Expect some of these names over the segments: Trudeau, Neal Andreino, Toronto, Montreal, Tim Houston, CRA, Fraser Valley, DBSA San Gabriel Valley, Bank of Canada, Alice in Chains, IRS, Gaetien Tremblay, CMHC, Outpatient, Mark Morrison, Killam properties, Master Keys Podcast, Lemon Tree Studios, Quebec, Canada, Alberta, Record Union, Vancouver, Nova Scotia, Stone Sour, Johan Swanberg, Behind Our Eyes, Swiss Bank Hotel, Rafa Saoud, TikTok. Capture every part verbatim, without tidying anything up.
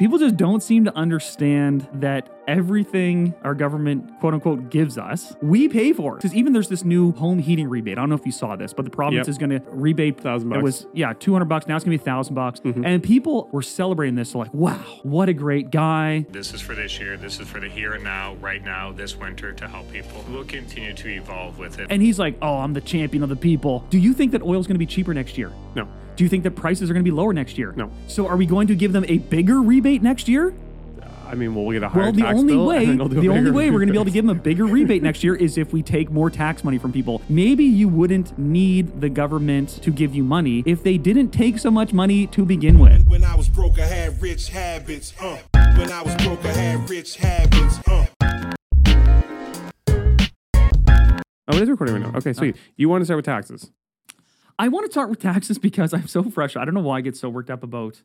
people just don't seem to understand that everything our government, quote unquote, gives us, we pay for. Because even there's this new home heating rebate. I don't know if you saw this, but the province yep. is going to rebate. Thousand bucks. It was, yeah, two hundred bucks. Now it's going to be a thousand bucks. And people were celebrating this. They're like, wow, what a great guy. This is for this year. This is for the here and now, right now, this winter, to help people. We'll continue to evolve with it. And he's like, oh, I'm the champion of the people. Do you think that oil is going to be cheaper next year? No. Do you think that prices are going to be lower next year? No. So are we going to give them a bigger rebate next year? I mean, will we get a higher well, the tax only bill? Way, the only way we're going to be able to give them a bigger rebate next year is if we take more tax money from people. Maybe you wouldn't need the government to give you money if they didn't take so much money to begin with. When I was broke, I had rich habits. Uh. When I was broke, I had rich habits. Uh. Oh, it is recording right now. Okay, sweet. Uh. You want to start with taxes? I want to start with taxes because I'm so frustrated. I don't know why I get so worked up about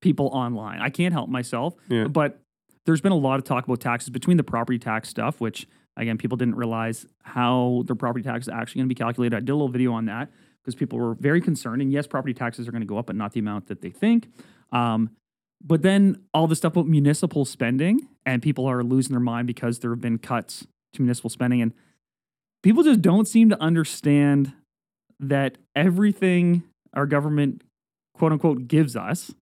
people online. I can't help myself, yeah. but... There's been a lot of talk about taxes between the property tax stuff, which, again, people didn't realize how their property tax is actually going to be calculated. I did a little video on that because people were very concerned. And yes, property taxes are going to go up, but not the amount that they think. Um, but then all the stuff about municipal spending, and people are losing their mind because there have been cuts to municipal spending. And people just don't seem to understand that everything our government, quote unquote, gives us,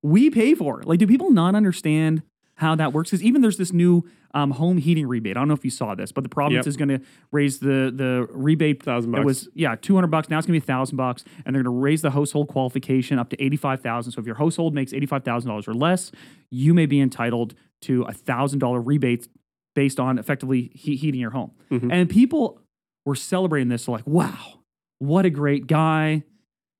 we pay for. Like, do people not understand how that works? Because even there's this new um, home heating rebate. I don't know if you saw this, but the province yep. is going to raise the the rebate. Thousand bucks. It was yeah, two hundred bucks. Now it's going to be a thousand bucks, and they're going to raise the household qualification up to eighty five thousand. So if your household makes eighty five thousand dollars or less, you may be entitled to a thousand dollar rebate based on effectively he- heating your home. Mm-hmm. And people were celebrating this. They're like, wow, what a great guy.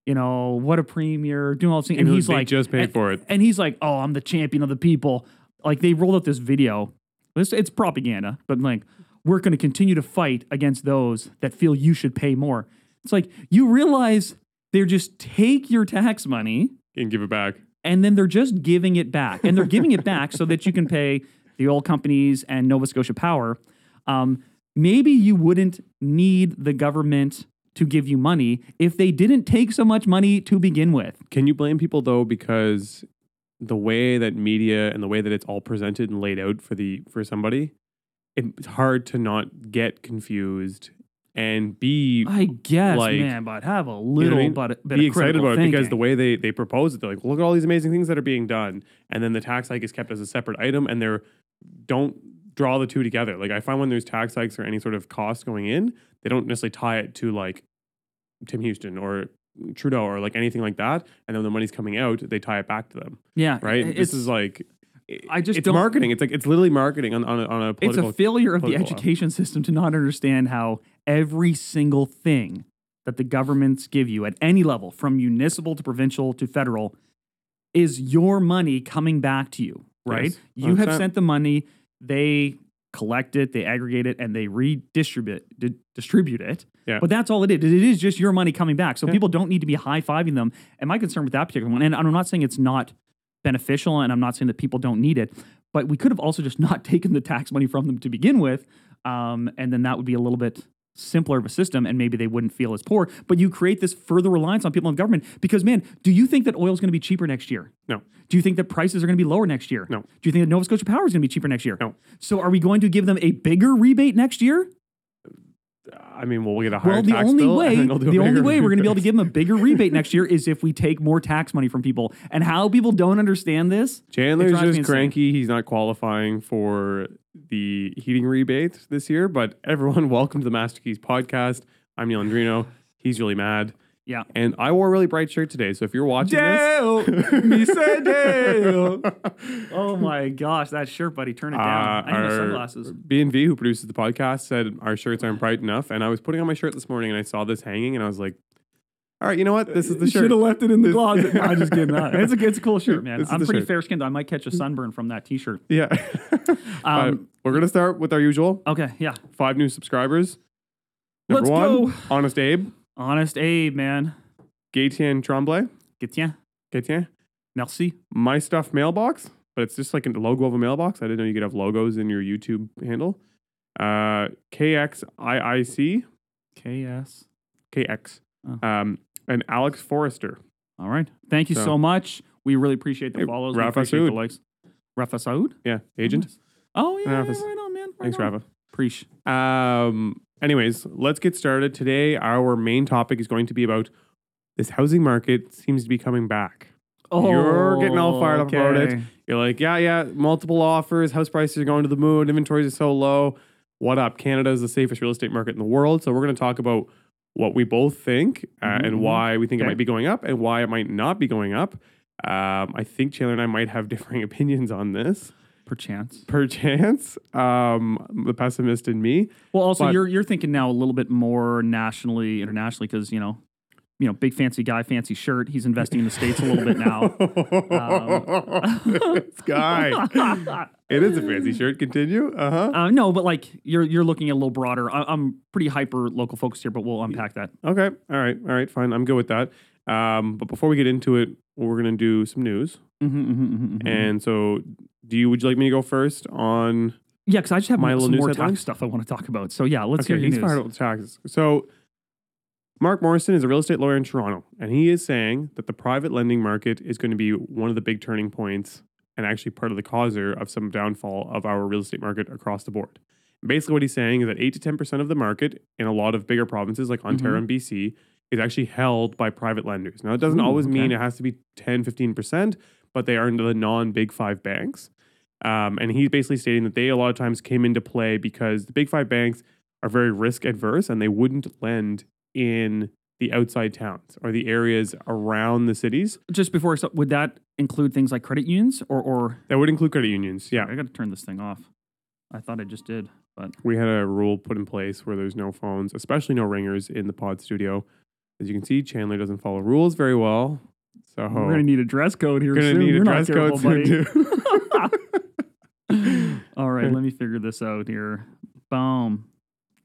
You know, what a premier, doing all this thing. And, and he's like, just paid and, for it. And he's like, oh, I'm the champion of the people. Like, they rolled out this video. This, it's propaganda, but like, we're going to continue to fight against those that feel you should pay more. It's like, you realize they're just take your tax money and give it back. And then they're just giving it back. And they're giving it back so that you can pay the oil companies and Nova Scotia Power. Um, maybe you wouldn't need the government to give you money if they didn't take so much money to begin with. Can you blame people, though, because the way that media and the way that it's all presented and laid out for the for somebody, it's hard to not get confused and be, I guess, like, man, but have a little you know I mean? but, bit be of excited about thinking. It because the way they they propose it, they're like, look at all these amazing things that are being done, and then the tax hike is kept as a separate item, and they're don't draw the two together. Like, I find when there's tax hikes or any sort of cost going in, they don't necessarily tie it to like Tim Houston or Trudeau or like anything like that, and then when the money's coming out, they tie it back to them. Yeah, right. This is like, I just it's don't, marketing. It's like it's literally marketing on on a, on a political. It's a failure of the education system to not understand how every single thing that the governments give you at any level, from municipal to provincial to federal, is your money coming back to you. Right? Yes, you have sent the money. They collect it, they aggregate it, and they redistribute di- distribute it. Yeah. But that's all it is. It is just your money coming back. So yeah. people don't need to be high-fiving them. And my concern with that particular one, and I'm not saying it's not beneficial, and I'm not saying that people don't need it, but we could have also just not taken the tax money from them to begin with, um, and then that would be a little bit simpler of a system, and maybe they wouldn't feel as poor. But you create this further reliance on people in government because, man, do you think that oil is going to be cheaper next year? No. Do you think that prices are going to be lower next year? No. Do you think that Nova Scotia Power is going to be cheaper next year? No. So are we going to give them a bigger rebate next year? I mean, will we get a higher well, the tax only bill? Way, the only way we're going to be able to give them a bigger rebate next year is if we take more tax money from people. And how people don't understand this. Chandler's just cranky. He's not qualifying for the heating rebate this year. But everyone, welcome to the Master Keys Podcast. I'm Neal Andreino. He's really mad. Yeah. And I wore a really bright shirt today. So if you're watching Dale, this. Me say Dale. Oh my gosh, that shirt, buddy. Turn it down. Uh, I need my sunglasses. B and V, who produces the podcast, said our shirts aren't bright enough. And I was putting on my shirt this morning and I saw this hanging and I was like, all right, you know what? This is the you shirt. Should have left it in the closet. No, I'm just kidding. It's a, it's a cool shirt, man. I'm pretty fair skinned. I might catch a sunburn from that t-shirt. Yeah. um, uh, we're going to start with our usual. Okay. Yeah. Five new subscribers. Number let's one, go. Honest Abe. Honest Abe, man. Gaetien Tremblay. Gaetien. Gaetien. Merci. My Stuff Mailbox, but it's just like a logo of a mailbox. I didn't know you could have logos in your YouTube handle. Uh, K X I I C. K S. K X. Oh. Um, and Alex Forrester. All right. Thank you so, so much. We really appreciate the hey, follows. We appreciate the likes. Rafa Saoud? Yeah, agent. Oh, yeah, yeah, right on, man. Right Thanks, on. Rafa. Preach. Um, anyways, let's get started. Today, our main topic is going to be about this housing market seems to be coming back. Oh, You're getting all fired okay. up about it. You're like, yeah, yeah, multiple offers. House prices are going to the moon. Inventories are so low. What up? Canada is the safest real estate market in the world. So we're going to talk about what we both think uh, mm-hmm. and why we think okay. it might be going up and why it might not be going up. Um, I think Chandler and I might have differing opinions on this. Perchance. Perchance. Um, the pessimist in me. Well, also, but, you're you're thinking now a little bit more nationally, internationally, because, you know, you know, big fancy guy, fancy shirt. He's investing in the States a little bit now. Um, this guy. It is a fancy shirt. Continue. Uh-huh. Uh, no, but like you're you're looking a little broader. I, I'm pretty hyper local focused here, but we'll unpack that. Okay. All right. All right. Fine. I'm good with that. Um, but before we get into it, we're going to do some news. Mm-hmm, mm-hmm, mm-hmm, and so do you, would you like me to go first on? Yeah, because I just have my little some more headlines? Tax stuff I want to talk about. So yeah, let's okay, hear your he's news. Fired up with taxes. So Mark Morrison is a real estate lawyer in Toronto, and he is saying that the private lending market is going to be one of the big turning points and actually part of the causer of some downfall of our real estate market across the board. And basically what he's saying is that eight to ten percent of the market in a lot of bigger provinces like Ontario mm-hmm. and B C is actually held by private lenders. Now, it doesn't Ooh, always okay. mean it has to be ten, fifteen percent, but they are into the non-big five banks. Um, and he's basically stating that they a lot of times came into play because the big five banks are very risk adverse and they wouldn't lend in the outside towns or the areas around the cities. Just before, so would that include things like credit unions or, or? That would include credit unions, yeah. I got to turn this thing off. I thought I just did, but. We had a rule put in place where there's no phones, especially no ringers in the pod studio. As you can see, Chandler doesn't follow rules very well. So we're going to need a dress code here soon. We're going to need a dress code soon, too. All right, let me figure this out here. Boom.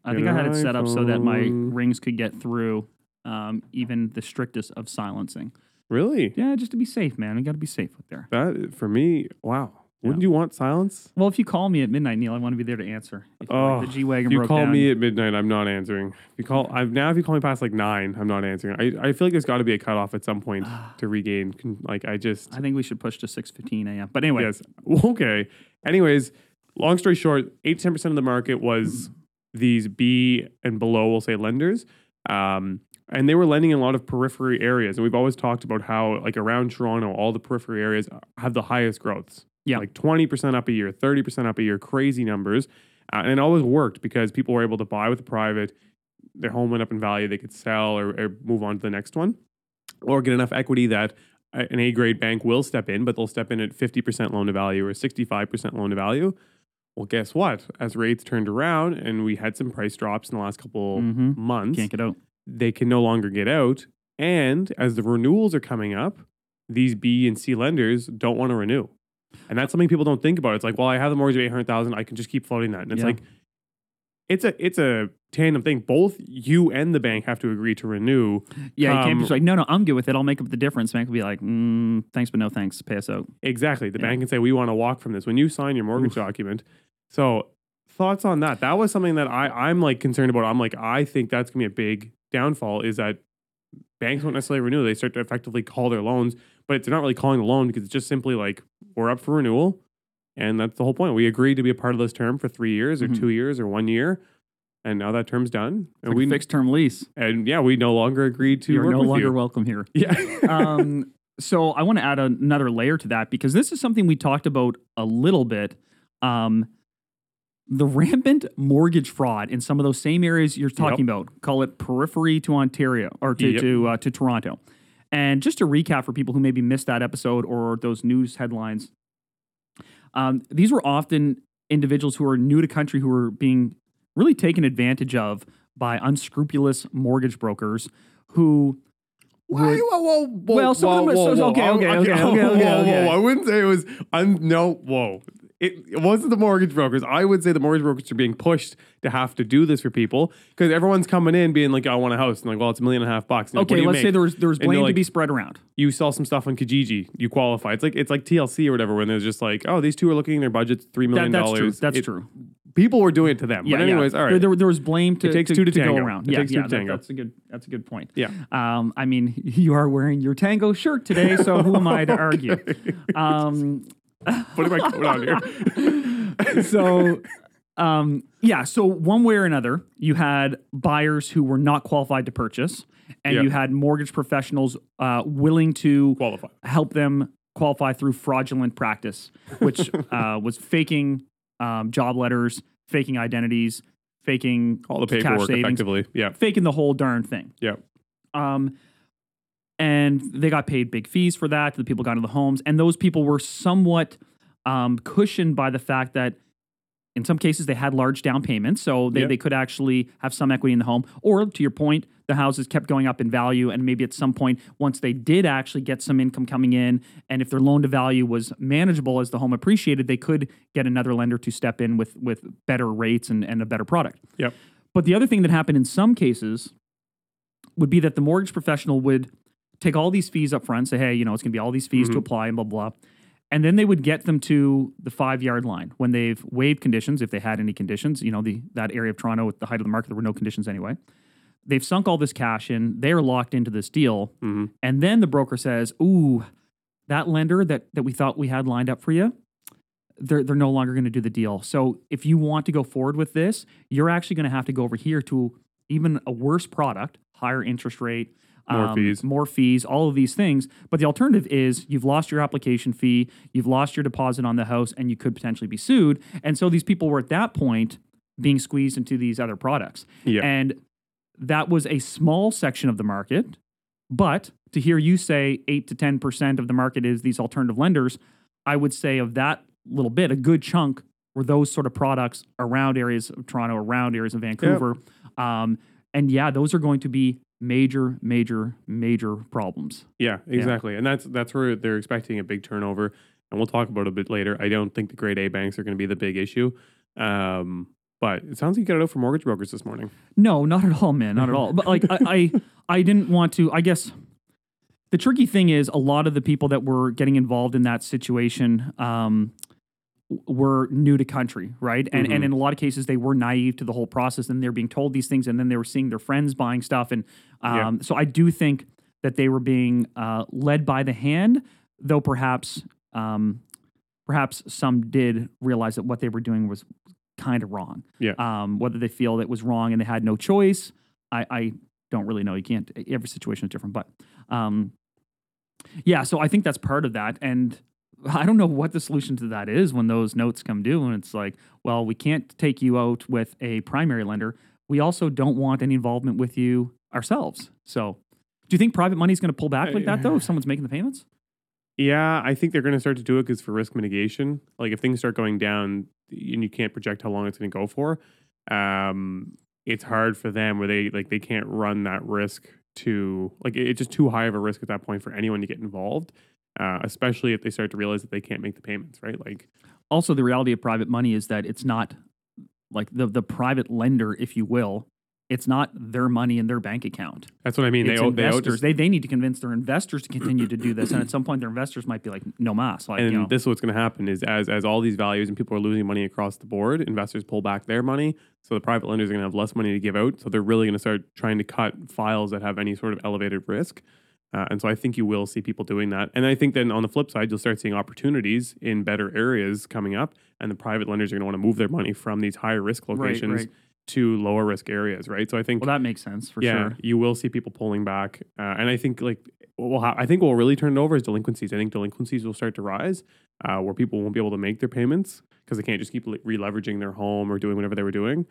I think I had it set up so that my rings could get through um, even the strictest of silencing. Really? Yeah, just to be safe, man. We got to be safe out there. That, for me, wow. Wouldn't yeah. you want silence? Well, if you call me at midnight, Neil, I want to be there to answer. If oh, the G-Wagon broke down. You call me at midnight, I'm not answering. If you call, I've, now if you call me past like nine, I'm not answering. I, I feel like there's got to be a cutoff at some point to regain. Like I just, I think we should push to six fifteen a.m. But anyway, yes, okay. Anyways, long story short, eight to ten percent of the market was these B and below, we'll say lenders, um, and they were lending in a lot of periphery areas. And we've always talked about how like around Toronto, all the periphery areas have the highest growths. Yeah. Like twenty percent up a year, thirty percent up a year, crazy numbers. Uh, and it always worked because people were able to buy with the private, their home went up in value, they could sell or, or move on to the next one or get enough equity that an A-grade bank will step in, but they'll step in at fifty percent loan to value or sixty-five percent loan to value. Well, guess what? As rates turned around and we had some price drops in the last couple mm-hmm. months. Can't get out. They can no longer get out. And as the renewals are coming up, these B and C lenders don't want to renew. And that's something people don't think about. It's like, well, I have the mortgage of eight hundred thousand dollars. I can just keep floating that. And it's yeah. like, it's a it's a tandem thing. Both you and the bank have to agree to renew. Yeah, um, you can't be just like, no, no, I'm good with it. I'll make up the difference. The bank will be like, mm, thanks, but no thanks. Pay us out. Exactly. The yeah. bank can say, we want to walk from this when you sign your mortgage Oof. document. So thoughts on that? That was something that I, I'm like concerned about. I'm like, I think that's going to be a big downfall is that banks won't necessarily renew. They start to effectively call their loans, but they're not really calling the loan because it's just simply like, we're up for renewal. And that's the whole point. We agreed to be a part of this term for three years or mm-hmm. two years or one year. And now that term's done. It's and like we a fixed term lease. And yeah, we no longer agreed to You're work no with longer you. welcome here. Yeah. um, so I want to add another layer to that because this is something we talked about a little bit. Um, the rampant mortgage fraud in some of those same areas you're talking yep. about, call it periphery to Ontario or to, yep. to, uh, to Toronto. And just to recap for people who maybe missed that episode or those news headlines, um, these were often individuals who are new to country who were being really taken advantage of by unscrupulous mortgage brokers who... Why would, whoa, whoa, whoa, well, some whoa, of them whoa, are... So, whoa, okay, okay, okay, okay, okay, whoa, okay, whoa, okay. Whoa, I wouldn't say it was... I'm, no, whoa. It, it wasn't the mortgage brokers. I would say the mortgage brokers are being pushed to have to do this for people because everyone's coming in being like, I want a house. And like, well, it's a million and a half bucks. And okay, like, let's make? say there was, there was blame like, to be spread around. You sell some stuff on Kijiji. You qualify. It's like it's like T L C or whatever when there's just like, oh, these two are looking in their budgets, three million dollars. That, that's true. That's it, true. People were doing it to them. Yeah, but anyways, yeah. all right. There, there, there was blame to, it takes to, two to, to go around. It yeah, takes yeah, two to that, tango. That's a good, that's a good point. Yeah. Um, I mean, you are wearing your tango shirt today, so who am I to argue? Um Putting my coat on here. So, um, yeah. So one way or another, you had buyers who were not qualified to purchase, and yep. you had mortgage professionals uh, willing to qualify, help them qualify through fraudulent practice, which uh, was faking um, job letters, faking identities, faking all the paperwork, cash savings, effectively. Yeah, faking the whole darn thing. Yeah. Um, and they got paid big fees for that. The people got into the homes, and those people were somewhat um, cushioned by the fact that in some cases they had large down payments, so they, yeah. they could actually have some equity in the home. Or to your point, the houses kept going up in value, and maybe at some point, once they did actually get some income coming in, and if their loan to value was manageable as the home appreciated, they could get another lender to step in with with better rates and, and a better product. Yep. But the other thing that happened in some cases would be that the mortgage professional would take all these fees up front, say, hey, you know, it's going to be all these fees mm-hmm. to apply and blah, blah. And then they would get them to the five-yard line when they've waived conditions, if they had any conditions. You know, the that area of Toronto at the height of the market, there were no conditions anyway. They've sunk all this cash in. They're locked into this deal. Mm-hmm. And then the broker says, ooh, that lender that that we thought we had lined up for you, they're, they're no longer going to do the deal. So if you want to go forward with this, you're actually going to have to go over here to even a worse product, higher interest rate, More um, fees. More fees, all of these things. But the alternative is you've lost your application fee, you've lost your deposit on the house, and you could potentially be sued. And so these people were at that point being squeezed into these other products. Yeah. And that was a small section of the market. But to hear you say eight to ten percent of the market is these alternative lenders, I would say of that little bit, a good chunk were those sort of products around areas of Toronto, around areas of Vancouver. Yep. Um, and yeah, those are going to be major, major, major problems. Yeah, exactly. Yeah. And that's that's where they're expecting a big turnover. And we'll talk about it a bit later. I don't think the grade A banks are going to be the big issue. Um, but it sounds like you got it out for mortgage brokers this morning. No, not at all, man. Not at all. But like, I, I, I didn't want to, I guess, the tricky thing is a lot of the people that were getting involved in that situation um, were new to country, right? And mm-hmm. and in a lot of cases, they were naive to the whole process, and they're being told these things, and then they were seeing their friends buying stuff. And um, yeah. so I do think that they were being uh, led by the hand, though perhaps um, perhaps some did realize that what they were doing was kind of wrong. Yeah. Um, whether they feel that it was wrong and they had no choice, I, I don't really know. You can't, every situation is different. But um, yeah, so I think that's part of that. And I don't know what the solution to that is when those notes come due and it's like, well, we can't take you out with a primary lender. We also don't want any involvement with you ourselves. So do you think private money is going to pull back like that, though, if someone's making the payments? Yeah, I think they're going to start to do it because for risk mitigation, like if things start going down and you can't project how long it's going to go for, um, it's hard for them where they like they can't run that risk to like it's just too high of a risk at that point for anyone to get involved. Uh, especially if they start to realize that they can't make the payments, right? Like, also, the reality of private money is that it's not like the the private lender, if you will, it's not their money in their bank account. That's what I mean. It's they owe, investors. They, owe just, they they need to convince their investors to continue to do this, and at some point, their investors might be like, "No mas." Like, and you know, this is what's going to happen: is as as all these values and people are losing money across the board, investors pull back their money, so the private lenders are going to have less money to give out. So they're really going to start trying to cut files that have any sort of elevated risk. Uh, and so I think you will see people doing that. And I think then on the flip side, you'll start seeing opportunities in better areas coming up. And the private lenders are going to want to move their money from these higher risk locations right, right. to lower risk areas, right? So I think... Well, that makes sense for yeah, sure. You will see people pulling back. Uh, and I think like, well, ha- I think what will really turn it over is delinquencies. I think delinquencies will start to rise uh, where people won't be able to make their payments because they can't just keep re-leveraging their home or doing whatever they were doing.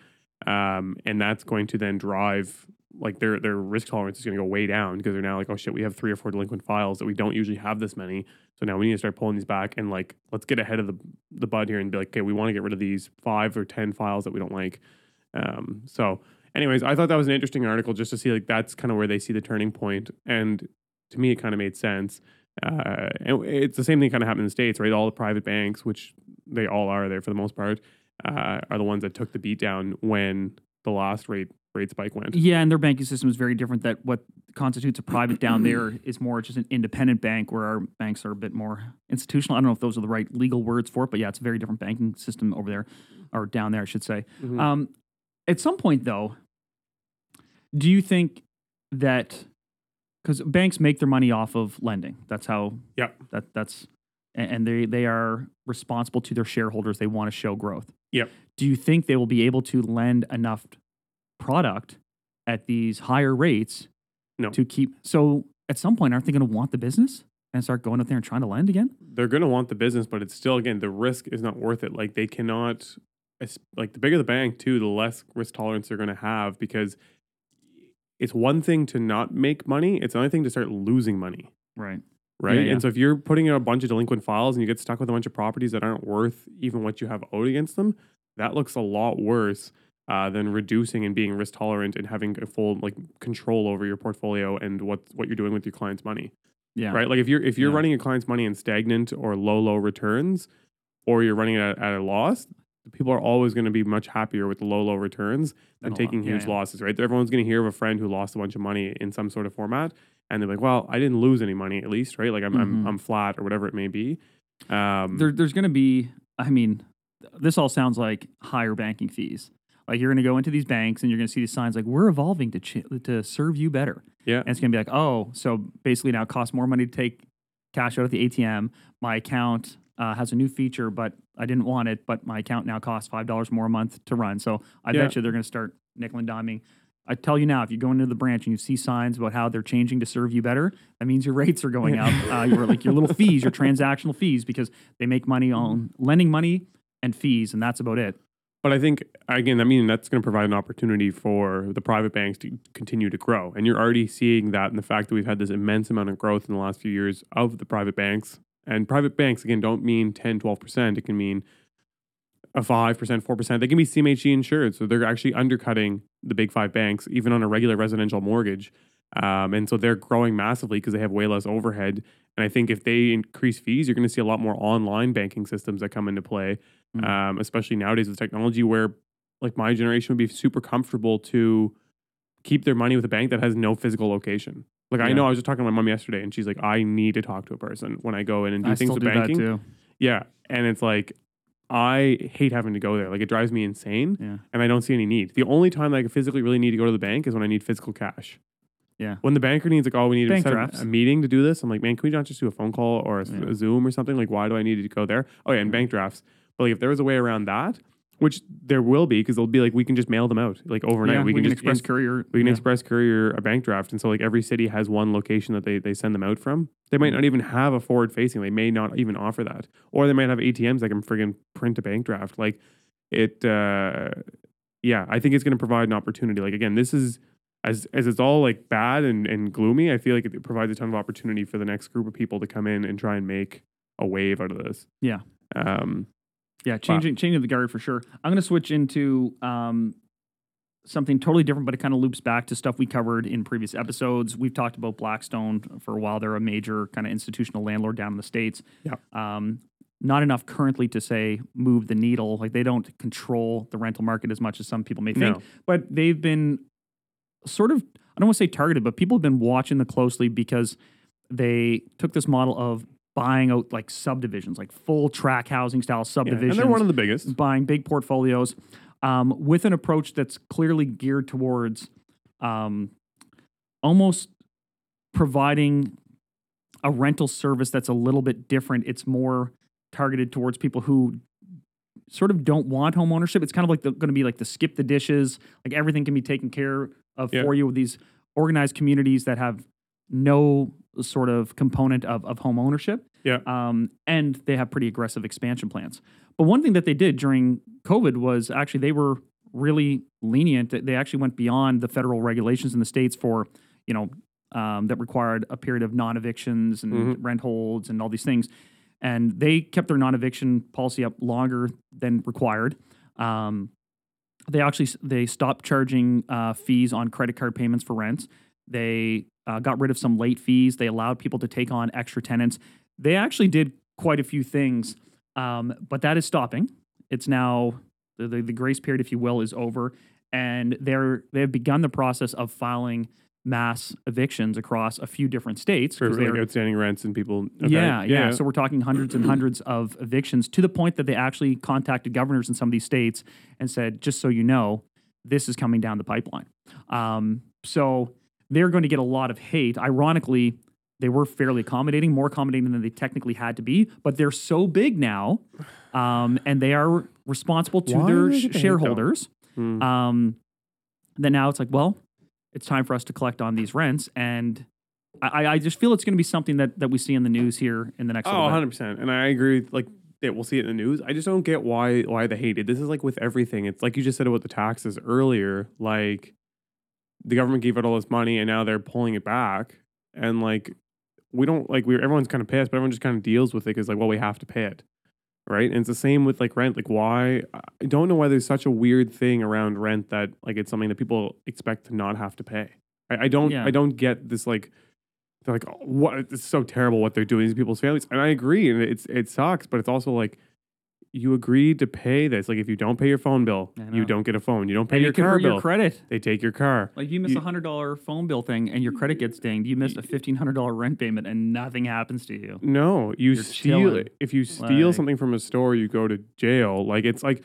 Um, and that's going to then drive... like their their risk tolerance is going to go way down because they're now like, oh shit, we have three or four delinquent files that we don't usually have this many. So now we need to start pulling these back and like, let's get ahead of the, the bud here and be like, okay, we want to get rid of these five or ten files that we don't like. Um, so anyways, I thought that was an interesting article just to see like, that's kind of where they see the turning point. And to me, it kind of made sense. Uh, and it's the same thing kind of happened in the States, right? All the private banks, which they all are there for the most part, uh, are the ones that took the beat down when the last rate rate spike went. Yeah, and their banking system is very different. That what constitutes a private down there is more just an independent bank, where our banks are a bit more institutional. I don't know if those are the right legal words for it, but yeah, it's a very different banking system over there, or down there, I should say. Mm-hmm. Um, at some point, though, do you think that because banks make their money off of lending? That's how. Yeah. That that's and they, they are responsible to their shareholders. They want to show growth. Yep. Do you think they will be able to lend enough product at these higher rates no. to keep? So at some point, aren't they going to want the business and start going up there and trying to lend again? They're going to want the business, but it's still, again, the risk is not worth it. Like they cannot, like the bigger the bank too, the less risk tolerance they're going to have, because it's one thing to not make money. It's another thing to start losing money. Right. Right. Yeah, yeah. And so if you're putting out a bunch of delinquent files and you get stuck with a bunch of properties that aren't worth even what you have owed against them, that looks a lot worse uh, than reducing and being risk tolerant and having a full like control over your portfolio and what, what you're doing with your client's money. Yeah. Right. Like if you're, if you're yeah. running your client's money in stagnant or low, low returns, or you're running it at, at a loss, people are always going to be much happier with low, low returns than taking huge yeah, yeah. losses, right? Everyone's going to hear of a friend who lost a bunch of money in some sort of format. And they're like, well, I didn't lose any money at least, right? Like I'm, mm-hmm. I'm, I'm flat or whatever it may be. Um, there, there's going to be, I mean, this all sounds like higher banking fees. Like you're going to go into these banks and you're going to see these signs like we're evolving to ch- to serve you better. Yeah. And it's going to be like, oh, so basically now it costs more money to take cash out at the A T M. My account uh, has a new feature, but I didn't want it, but my account now costs five dollars more a month to run. So I yeah. bet you they're going to start nickel and diming. I tell you now, if you go into the branch and you see signs about how they're changing to serve you better, that means your rates are going up. Uh, your like your little fees, your transactional fees, because they make money on lending money and fees, and that's about it. But I think, again, I mean, that's going to provide an opportunity for the private banks to continue to grow. And you're already seeing that in the fact that we've had this immense amount of growth in the last few years of the private banks. And private banks, again, don't mean ten, twelve percent. It can mean a five percent, four percent. They can be C M H C insured. So they're actually undercutting the big five banks, even on a regular residential mortgage. Um, and so they're growing massively because they have way less overhead. And I think if they increase fees, you're going to see a lot more online banking systems that come into play, mm-hmm. um, especially nowadays with technology where like my generation would be super comfortable to keep their money with a bank that has no physical location. Like, yeah. I know I was just talking to my mom yesterday and she's like, I need to talk to a person when I go in and do I things with do banking. That too. Yeah. And it's like, I hate having to go there. Like, it drives me insane yeah. and I don't see any need. The only time that I physically really need to go to the bank is when I need physical cash. Yeah. When the banker needs, like, oh, we need to set up a meeting to do this. I'm like, man, can we not just do a phone call or a, yeah. a Zoom or something? Like, why do I need to go there? Oh, yeah, and bank drafts. But like, if there was a way around that, which there will be, because they'll be like, we can just mail them out like overnight. Yeah, we, we can, can just express in, courier. We can yeah. express courier a bank draft. And so like every city has one location that they, they send them out from. They might not even have a forward facing. They may not even offer that. Or they might have A T Ms that can friggin' print a bank draft. Like it, uh, yeah, I think it's going to provide an opportunity. Like again, this is, as as it's all like bad and, and gloomy, I feel like it provides a ton of opportunity for the next group of people to come in and try and make a wave out of this. Yeah. Um. Yeah, changing wow. changing the guard for sure. I'm going to switch into um, something totally different, but it kind of loops back to stuff we covered in previous episodes. We've talked about Blackstone for a while. They're a major kind of institutional landlord down in the States. Yeah. Um, not enough currently to say move the needle. Like they don't control the rental market as much as some people may think. No. But they've been sort of, I don't want to say targeted, but people have been watching them closely because they took this model of buying out like subdivisions, like full tract housing style subdivisions. Yeah, and they're one of the biggest. Buying big portfolios um, with an approach that's clearly geared towards um, almost providing a rental service that's a little bit different. It's more targeted towards people who sort of don't want home ownership. It's kind of like going to be like the skip the dishes, like everything can be taken care of yeah. for you with these organized communities that have no sort of component of, of home ownership. Yeah. Um, and they have pretty aggressive expansion plans. But one thing that they did during COVID was actually they were really lenient. They actually went beyond the federal regulations in the States for, you know, um, that required a period of non-evictions and mm-hmm. rent holds and all these things. And they kept their non-eviction policy up longer than required. Um, they actually, they stopped charging uh, fees on credit card payments for rents. They Uh, got rid of some late fees. They allowed people to take on extra tenants. They actually did quite a few things, um, but that is stopping. It's now, the, the, the grace period, if you will, is over, and they're they've begun the process of filing mass evictions across a few different states. For like they're, outstanding rents and people. Okay. Yeah, yeah, yeah. So we're talking hundreds and hundreds of evictions to the point that they actually contacted governors in some of these states and said, just so you know, this is coming down the pipeline. Um, so... They're going to get a lot of hate. Ironically, they were fairly accommodating, more accommodating than they technically had to be, but they're so big now, um, and they are responsible to Why their sh- shareholders. Mm. Um, then now it's like, well, it's time for us to collect on these rents, and I, I just feel it's going to be something that, that we see in the news here in the next. Oh, one hundred percent, and I agree. Like, that we'll see it in the news. I just don't get why why they hate it. This is like with everything. It's like you just said about the taxes earlier. Like, the government gave out all this money, and now they're pulling it back. And like, we don't like we everyone's kind of pissed, but everyone just kind of deals with it because like, well, we have to pay it, right? And it's the same with like rent. Like, why? I don't know why there's such a weird thing around rent that like it's something that people expect to not have to pay. I, I don't. Yeah. I don't get this like. They're like, oh, what? It's so terrible what they're doing to these people's families. And I agree. And it's it sucks, but it's also like, you agreed to pay this. Like, if you don't pay your phone bill, you don't get a phone. You don't pay and your you car bill. Your credit. They take your car. Like, you miss you, a one hundred dollars phone bill thing and your credit gets dinged. You miss a fifteen hundred dollars rent payment and nothing happens to you. No, you You're steal chilling. It. If you steal like, something from a store, you go to jail. Like, it's like,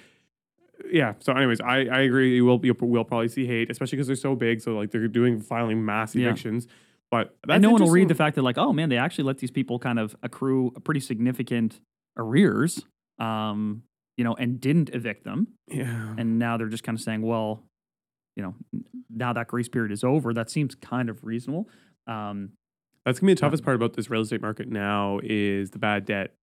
yeah. So anyways, I, I agree. You will, you will probably see hate, especially because they're so big. So like, they're doing filing mass evictions. Yeah. But that's and no one will read the fact that like, oh man, they actually let these people kind of accrue a pretty significant arrears, um, you know, and didn't evict them. Yeah. And now they're just kind of saying, well, you know, now that grace period is over. That seems kind of reasonable. Um, that's going to be the toughest yeah. part about this real estate market now is the bad debt.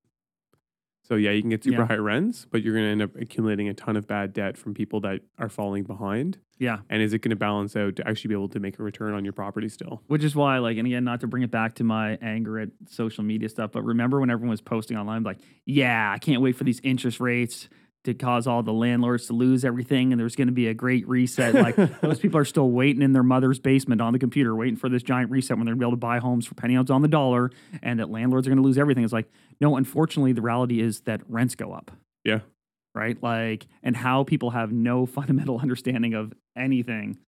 So yeah, you can get super yeah. high rents, but you're going to end up accumulating a ton of bad debt from people that are falling behind. Yeah. And is it going to balance out to actually be able to make a return on your property still? Which is why, like, and again, not to bring it back to my anger at social media stuff, but remember when everyone was posting online, like, yeah, I can't wait for these interest rates to cause all the landlords to lose everything, and there's going to be a great reset. Like, those people are still waiting in their mother's basement on the computer, waiting for this giant reset when they're going to be able to buy homes for pennies on the dollar, and that landlords are going to lose everything. It's like, no, unfortunately, the reality is that rents go up. Yeah. Right? Like, and how people have no fundamental understanding of anything.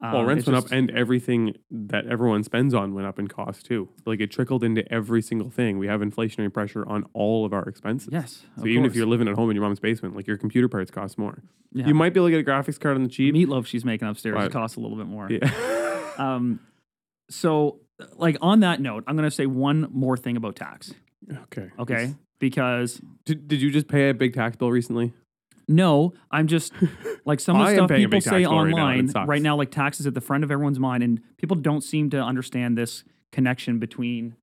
Well, um, rents went just, up, and everything that everyone spends on went up in cost too. Like, it trickled into every single thing. We have inflationary pressure on all of our expenses. Yes. So even course. If you're living at home in your mom's basement, like, your computer parts cost more. Yeah. You might be able to get a graphics card on the cheap. The meatloaf she's making upstairs but, costs a little bit more. Yeah. um. So, like, on that note, I'm going to say one more thing about tax. Okay. Okay. It's, because did did you just pay a big tax bill recently? No, I'm just like some of the stuff people say online right now, right now, like tax is at the front of everyone's mind, and people don't seem to understand this connection between,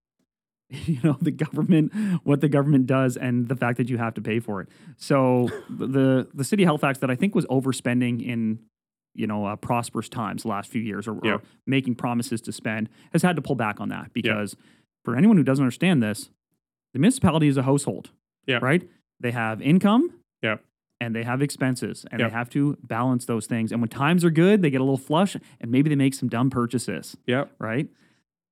you know, the government, what the government does, and the fact that you have to pay for it. So the the city of Halifax that I think was overspending in, you know, uh, prosperous times the last few years or, yeah. or making promises to spend has had to pull back on that because yeah. for anyone who doesn't understand this, the municipality is a household, yeah, right? They have income. Yeah. And they have expenses, and yep. they have to balance those things. And when times are good, they get a little flush, and maybe they make some dumb purchases. Yeah. Right?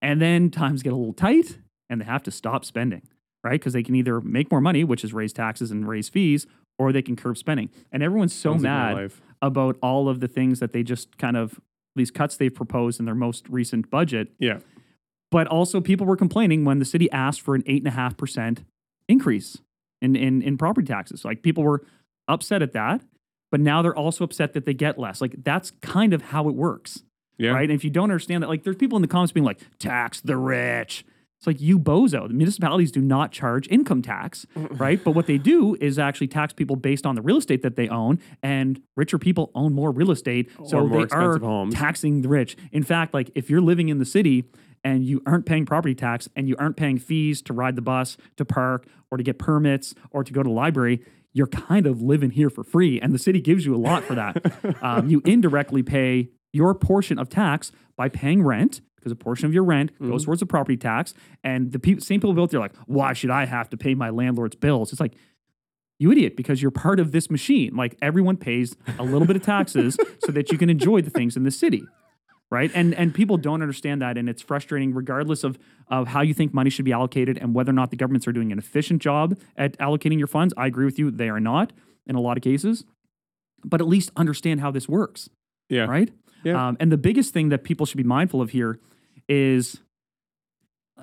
And then times get a little tight, and they have to stop spending, right? Because they can either make more money, which is raise taxes and raise fees, or they can curb spending. And everyone's so Sounds mad about all of the things that they just kind of, these cuts they've proposed in their most recent budget. Yeah. But also people were complaining when the city asked for an eight point five percent increase in, in, in property taxes. Like, people were upset at that, but now they're also upset that they get less. Like, that's kind of how it works, yeah. right? And if you don't understand that, like, there's people in the comments being like, tax the rich. It's like, you bozo. The municipalities do not charge income tax, right? But what they do is actually tax people based on the real estate that they own, and richer people own more real estate, so they are homes. Taxing the rich. In fact, like, if you're living in the city and you aren't paying property tax and you aren't paying fees to ride the bus, to park, or to get permits, or to go to the library, you're kind of living here for free, and the city gives you a lot for that. um, you indirectly pay your portion of tax by paying rent, because a portion of your rent mm-hmm. goes towards the property tax, and the pe- same people built there like, why should I have to pay my landlord's bills? It's like, you idiot, because you're part of this machine. Like, everyone pays a little bit of taxes so that you can enjoy the things in the city, right? And and people don't understand that, and it's frustrating regardless of, of how you think money should be allocated and whether or not the governments are doing an efficient job at allocating your funds. I agree with you. They are not in a lot of cases, but at least understand how this works, yeah. right? Yeah. Um, and the biggest thing that people should be mindful of here is,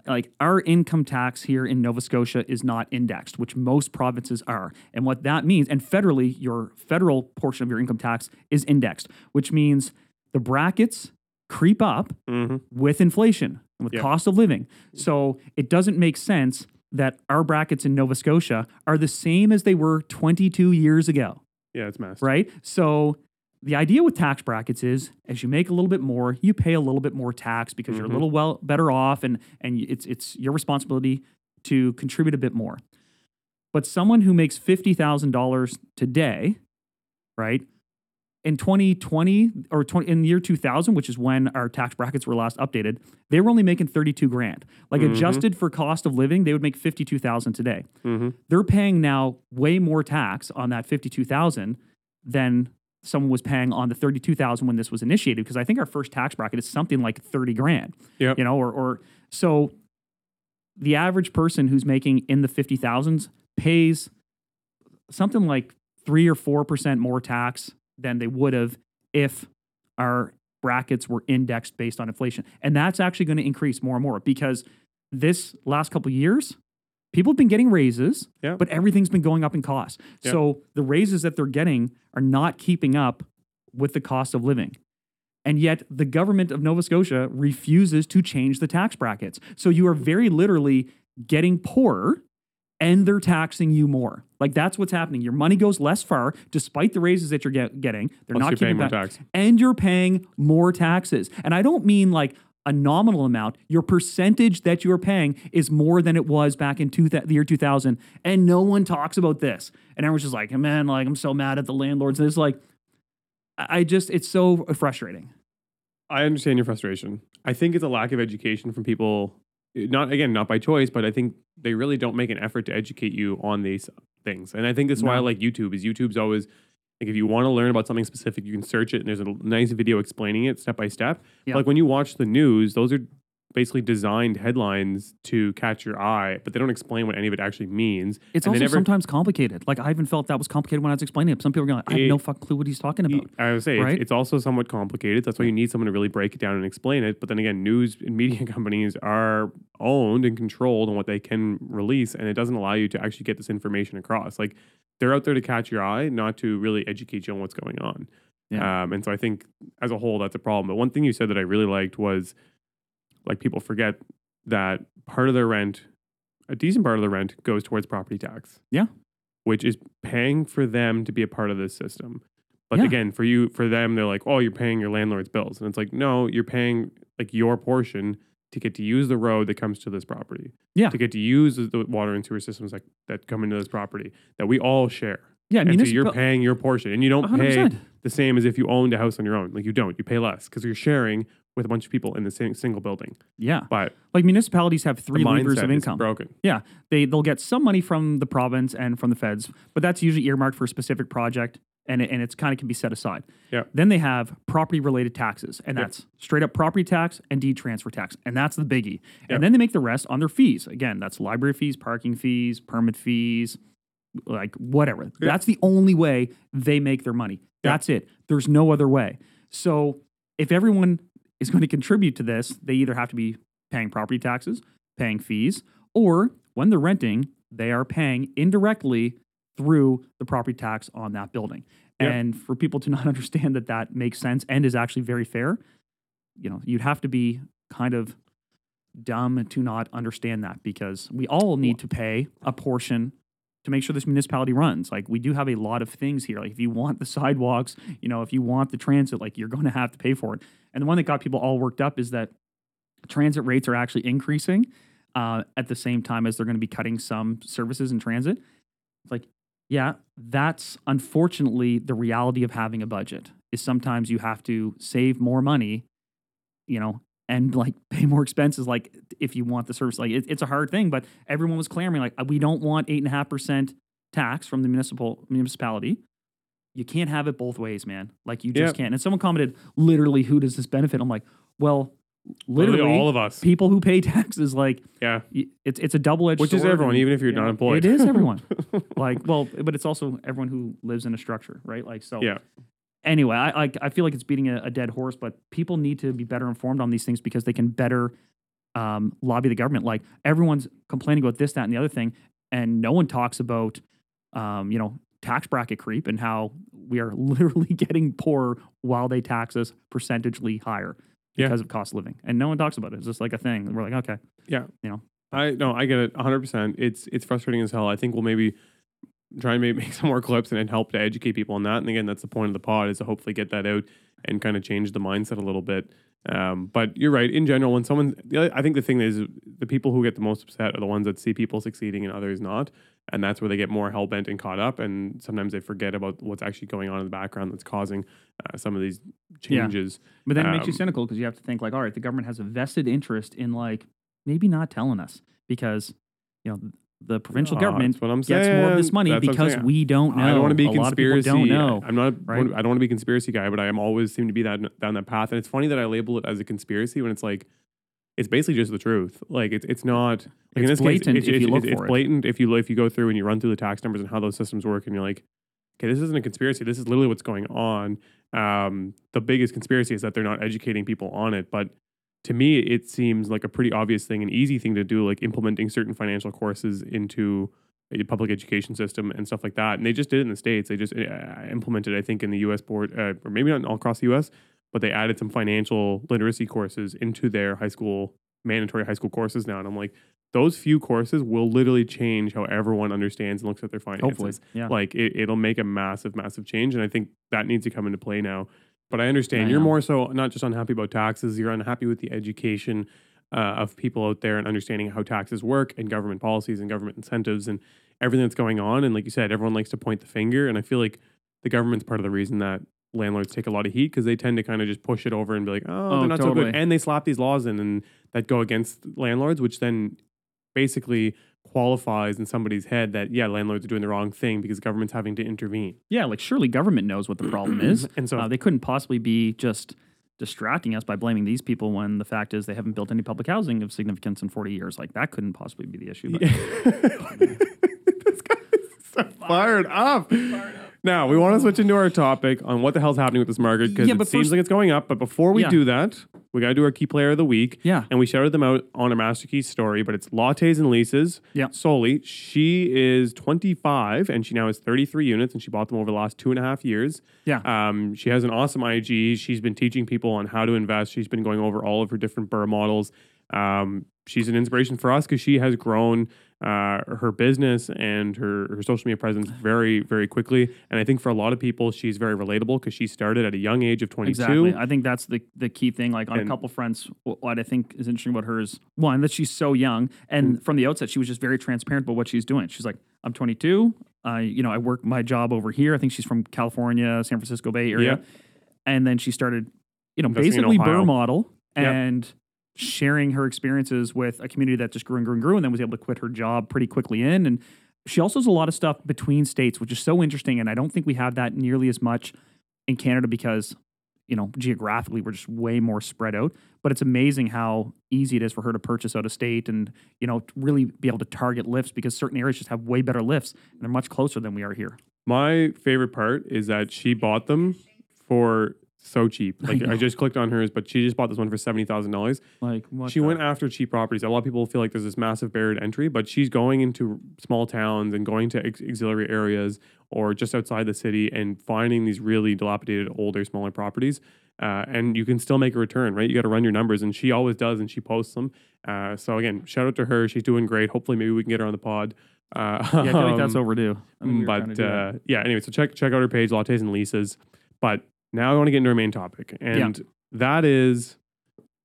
like, our income tax here in Nova Scotia is not indexed, which most provinces are. And what that means, and federally, your federal portion of your income tax is indexed, which means the brackets creep up mm-hmm. with inflation. with yep. cost of living. So it doesn't make sense that our brackets in Nova Scotia are the same as they were twenty-two years ago. Yeah, it's massive. Right? So the idea with tax brackets is as you make a little bit more, you pay a little bit more tax because mm-hmm. you're a little well better off and and it's it's your responsibility to contribute a bit more. But someone who makes fifty thousand dollars today, right, in twenty twenty or twenty in the year two thousand, which is when our tax brackets were last updated, they were only making thirty-two grand. Like mm-hmm. adjusted for cost of living, they would make fifty-two thousand today. Mm-hmm. They're paying now way more tax on that fifty-two thousand than someone was paying on the thirty-two thousand when this was initiated, because I think our first tax bracket is something like thirty grand. Yep. You know, or or so the average person who's making in the fifty thousands pays something like three or four percent more tax than they would have if our brackets were indexed based on inflation. And that's actually going to increase more and more because this last couple of years, people have been getting raises, yep. but everything's been going up in cost. Yep. So the raises that they're getting are not keeping up with the cost of living. And yet the government of Nova Scotia refuses to change the tax brackets. So you are very literally getting poorer and they're taxing you more. Like that's what's happening. Your money goes less far despite the raises that you're get, getting. They're Plus not you're keeping paying that, more tax. And you're paying more taxes. And I don't mean like a nominal amount. Your percentage that you're paying is more than it was back in two th- the year two thousand. And no one talks about this. And everyone's just like, man, like I'm so mad at the landlords. And it's like, I just, it's so frustrating. I understand your frustration. I think it's a lack of education from people. Not again, not by choice, but I think they really don't make an effort to educate you on these things. And I think that's no. why I like YouTube is YouTube's always like, if you want to learn about something specific, you can search it and there's a nice video explaining it step by step. Yep. Like when you watch the news, those are basically designed headlines to catch your eye, but they don't explain what any of it actually means. It's and also never, sometimes complicated. Like I even felt that was complicated when I was explaining it. Some people are going, like, I have no fuck clue what he's talking about. I would say right? it's, it's also somewhat complicated. That's why you need someone to really break it down and explain it. But then again, news and media companies are owned and controlled on what they can release, and it doesn't allow you to actually get this information across. Like they're out there to catch your eye, not to really educate you on what's going on. Yeah. Um, and so I think as a whole, that's a problem. But one thing you said that I really liked was, like people forget that part of their rent, a decent part of the rent goes towards property tax. Yeah. Which is paying for them to be a part of this system. But yeah. again, for you, for them, they're like, oh, you're paying your landlord's bills. And it's like, no, you're paying like your portion to get to use the road that comes to this property. Yeah. To get to use the water and sewer systems that, that come into this property that we all share. Yeah, I mean, and so you're paying your portion, and you don't one hundred percent pay the same as if you owned a house on your own. Like you don't, you pay less because you're sharing with a bunch of people in the same single building. Yeah, but like municipalities have three levers of income. Broken. Yeah, they they'll get some money from the province and from the feds, but that's usually earmarked for a specific project, and it, and it's kind of can be set aside. Yeah. Then they have property related taxes, and that's yep. straight up property tax and deed transfer tax, and that's the biggie. Yep. And then they make the rest on their fees. Again, that's library fees, parking fees, permit fees. Like whatever. Yep. That's the only way they make their money. Yep. That's it. There's no other way. So if everyone is going to contribute to this, they either have to be paying property taxes, paying fees, or when they're renting, they are paying indirectly through the property tax on that building. Yep. And for people to not understand that that makes sense and is actually very fair, you know, you'd have to be kind of dumb to not understand that, because we all need to pay a portion to make sure this municipality runs. Like we do have a lot of things here. Like if you want the sidewalks, you know, if you want the transit, like you're going to have to pay for it. And the one that got people all worked up is that transit rates are actually increasing uh, at the same time as they're going to be cutting some services in transit. It's like, yeah, that's unfortunately the reality of having a budget, is sometimes you have to save more money, you know, and like pay more expenses, like if you want the service. Like it, it's a hard thing, but everyone was clamoring, like, we don't want eight and a half percent tax from the municipal municipality. You can't have it both ways, man. Like you just yep. can't. And someone commented, literally, who does this benefit? I'm like, well, literally, literally all of us, people who pay taxes. Like, yeah, y- it's it's a double edged sword. Which is everyone, and, even if you're you not know, employed. It is everyone. Like, well, but it's also everyone who lives in a structure, right? Like, so yeah. Anyway, I, I I feel like it's beating a, a dead horse, but people need to be better informed on these things because they can better um, lobby the government. Like everyone's complaining about this, that, and the other thing, and no one talks about um, you know, tax bracket creep and how we are literally getting poorer while they tax us percentagely higher. because yeah. of cost of living, and no one talks about it. It's just like a thing. We're like, okay, yeah, you know, I no, I get it, one hundred percent. It's it's frustrating as hell. I think we'll maybe try and maybe make some more clips and, and help to educate people on that. And again, that's the point of the pod, is to hopefully get that out and kind of change the mindset a little bit. Um, but you're right. In general, when someone, I think the thing is, the people who get the most upset are the ones that see people succeeding and others not. And that's where they get more hell-bent and caught up. And sometimes they forget about what's actually going on in the background that's causing uh, some of these changes. Yeah. But then um, it makes you cynical, because you have to think like, all right, the government has a vested interest in like, maybe not telling us, because, you know, the provincial uh, government gets more of this money that's because we don't know. I don't want to be a conspiracy. Don't know. I'm not. Right? I don't want to be a conspiracy guy, but I am always seem to be that down that path. And it's funny that I label it as a conspiracy when it's like, it's basically just the truth. Like it's it's not. Like it's in this blatant case, it's, if you look it's, for it's it. blatant if you if you go through and you run through the tax numbers and how those systems work, and you're like, okay, this isn't a conspiracy. This is literally what's going on. Um, the biggest conspiracy is that they're not educating people on it, but. To me, it seems like a pretty obvious thing, an easy thing to do, like implementing certain financial courses into a public education system and stuff like that. And they just did it in the States. They just implemented, I think, in the U S board, uh, or maybe not all across the U S, but they added some financial literacy courses into their high school, mandatory high school courses now. And I'm like, those few courses will literally change how everyone understands and looks at their finances. Hopefully, yeah. Like it, it'll make a massive, massive change. And I think that needs to come into play now. But I understand I you're more so not just unhappy about taxes, you're unhappy with the education uh, of people out there and understanding how taxes work and government policies and government incentives and everything that's going on. And like you said, everyone likes to point the finger. And I feel like the government's part of the reason that landlords take a lot of heat, because they tend to kind of just push it over and be like, oh, oh they're not totally. so good. And they slap these laws in and that go against landlords, which then basically qualifies in somebody's head that, yeah, landlords are doing the wrong thing because government's having to intervene. Yeah, like surely government knows what the problem is. And so uh, they couldn't possibly be just distracting us by blaming these people when the fact is they haven't built any public housing of significance in forty years. Like that couldn't possibly be the issue. But, yeah. This guy is so fired up. Fired up. Now, we want to switch into our topic on what the hell's happening with this market, because yeah, it seems first, like it's going up. But before we yeah. do that, we got to do our key player of the week. Yeah. And we shouted them out on our Master Keys story, but it's Lattes and Leases. Yeah. Solely. She is twenty-five and she now has thirty-three units, and she bought them over the last two and a half years. Yeah. Um, she has an awesome I G. She's been teaching people on how to invest. She's been going over all of her different B R R R R models. Um, she's an inspiration for us because she has grown uh, her business and her, her social media presence very, very quickly. And I think for a lot of people, she's very relatable because she started at a young age of twenty-two. Exactly. I think that's the, the key thing. Like on and, a couple friends, what I think is interesting about her is, one, that she's so young. And from the outset, she was just very transparent about what she's doing. She's like, I'm twenty-two. I, you know, I work my job over here. I think she's from California, San Francisco Bay Area. Yeah. And then she started, you know, Investing basically B R R R R model and yep. sharing her experiences with a community that just grew and grew and grew, and then was able to quit her job pretty quickly in. And she also does a lot of stuff between states, which is so interesting. And I don't think we have that nearly as much in Canada because, you know, geographically we're just way more spread out, but it's amazing how easy it is for her to purchase out of state and, you know, really be able to target lifts because certain areas just have way better lifts and they're much closer than we are here. My favorite part is that she bought them for so cheap. Like I, I just clicked on hers, but she just bought this one for seventy thousand dollars. Like what she the? went after cheap properties. A lot of people feel like there's this massive barrier to entry, but she's going into small towns and going to ex- auxiliary areas or just outside the city and finding these really dilapidated, older, smaller properties. Uh, and you can still make a return, right? You got to run your numbers, and she always does, and she posts them. Uh, so again, shout out to her. She's doing great. Hopefully maybe we can get her on the pod. Uh, yeah, I feel um, like that's overdue. I mean, we but uh, that. yeah, anyway, so check, check out her page, Lattes and Leases. But now I want to get into our main topic, and yeah. that is,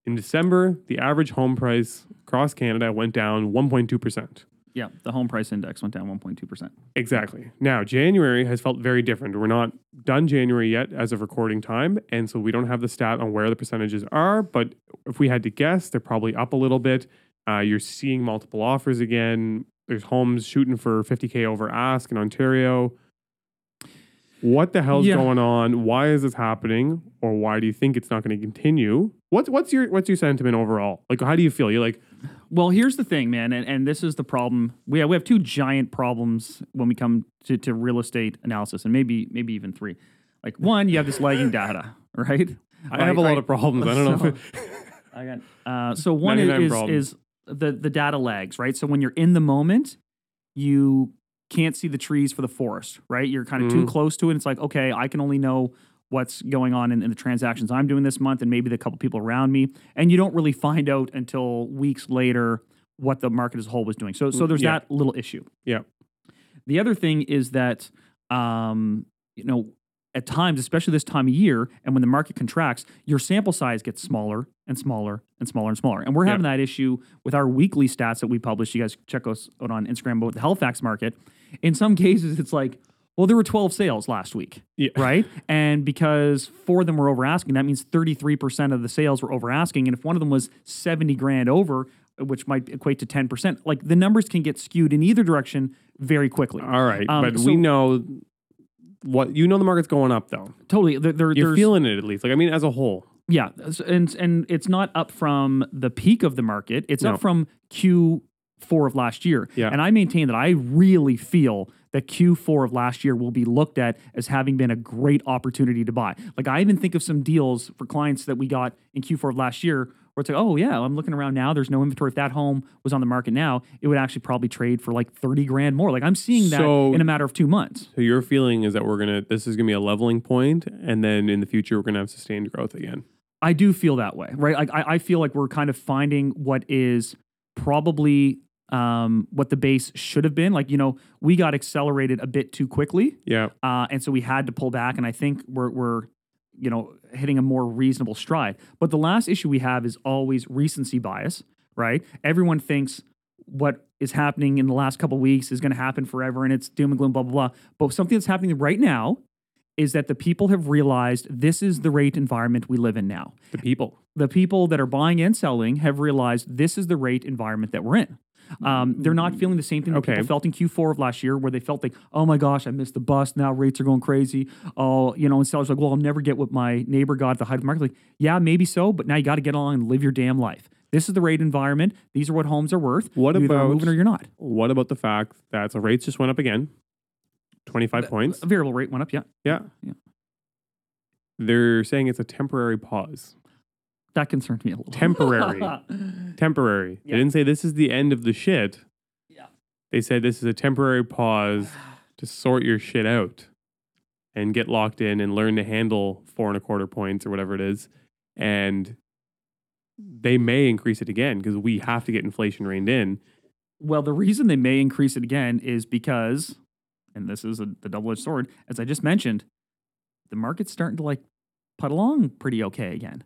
in December, the average home price across Canada went down one point two percent. Yeah, the home price index went down one point two percent. Exactly. Now, January has felt very different. We're not done January yet as of recording time, and so we don't have the stat on where the percentages are, but if we had to guess, they're probably up a little bit. Uh, you're seeing multiple offers again. There's homes shooting for fifty thousand over ask in Ontario. What the hell's yeah. going on? Why is this happening? Or why do you think it's not going to continue? What's what's your what's your sentiment overall? Like, how do you feel? You're like, well, here's the thing, man, and, and this is the problem. We have, we have two giant problems when we come to, to real estate analysis, and maybe maybe even three. Like, one, you have this lagging data, right? I right, have a right. lot of problems. I don't so, know. If I got uh, so one is problems. is the the data lags, right? So when you're in the moment, you can't see the trees for the forest, right? You're kind of mm. too close to it. It's like, okay, I can only know what's going on in, in the transactions I'm doing this month and maybe the couple people around me. And you don't really find out until weeks later what the market as a whole was doing. So so there's yeah. that little issue. Yeah. The other thing is that, um, you know, at times, especially this time of year, and when the market contracts, your sample size gets smaller and smaller and smaller and smaller. And we're having yeah. that issue with our weekly stats that we publish. You guys check us out on Instagram about the Halifax market. In some cases, it's like, well, there were twelve sales last week, yeah. right? And because four of them were over asking, that means thirty-three percent of the sales were over asking. And if one of them was seventy grand over, which might equate to ten percent, like the numbers can get skewed in either direction very quickly. All right. Um, but so, we know what, you know, the market's going up though. Totally. There, there, You're feeling it at least. Like, I mean, as a whole. Yeah. And, and it's not up from the peak of the market. It's no. up from Q four of last year. Yeah. And I maintain that I really feel that Q four of last year will be looked at as having been a great opportunity to buy. Like, I even think of some deals for clients that we got in Q four of last year where it's like, oh yeah, I'm looking around now. There's no inventory. If that home was on the market now, it would actually probably trade for like thirty grand more. Like, I'm seeing that so, in a matter of two months. So your feeling is that we're going to, this is going to be a leveling point, and then in the future, we're going to have sustained growth again. I do feel that way, right? Like, I, I feel like we're kind of finding what is probably Um, what the base should have been. Like, you know, we got accelerated a bit too quickly. Yeah. Uh, and so we had to pull back, and I think we're, we're, you know, hitting a more reasonable stride. But the last issue we have is always recency bias, right? Everyone thinks what is happening in the last couple of weeks is going to happen forever, and it's doom and gloom, blah, blah, blah. But something that's happening right now is that the people have realized this is the rate environment we live in now. The people. The people that are buying and selling have realized this is the rate environment that we're in. Um, they're not feeling the same thing that okay. people felt in Q four of last year, where they felt like, oh my gosh, I missed the bus. Now rates are going crazy. Oh, you know, and sellers are like, well, I'll never get what my neighbor got at the height of the market. Like, yeah, maybe so, but now you got to get along and live your damn life. This is the rate environment. These are what homes are worth. What You're about moving or you're not? What about the fact that the rates just went up again? twenty-five the, points. The variable rate went up. Yeah. Yeah. Yeah. They're saying it's a temporary pause. That concerned me a little. Temporary. Temporary. Yeah. They didn't say this is the end of the shit. Yeah. They said this is a temporary pause to sort your shit out and get locked in and learn to handle four and a quarter points or whatever it is. And they may increase it again because we have to get inflation reined in. Well, the reason they may increase it again is because, and this is a, the double-edged sword, as I just mentioned, the market's starting to like putt along pretty okay again.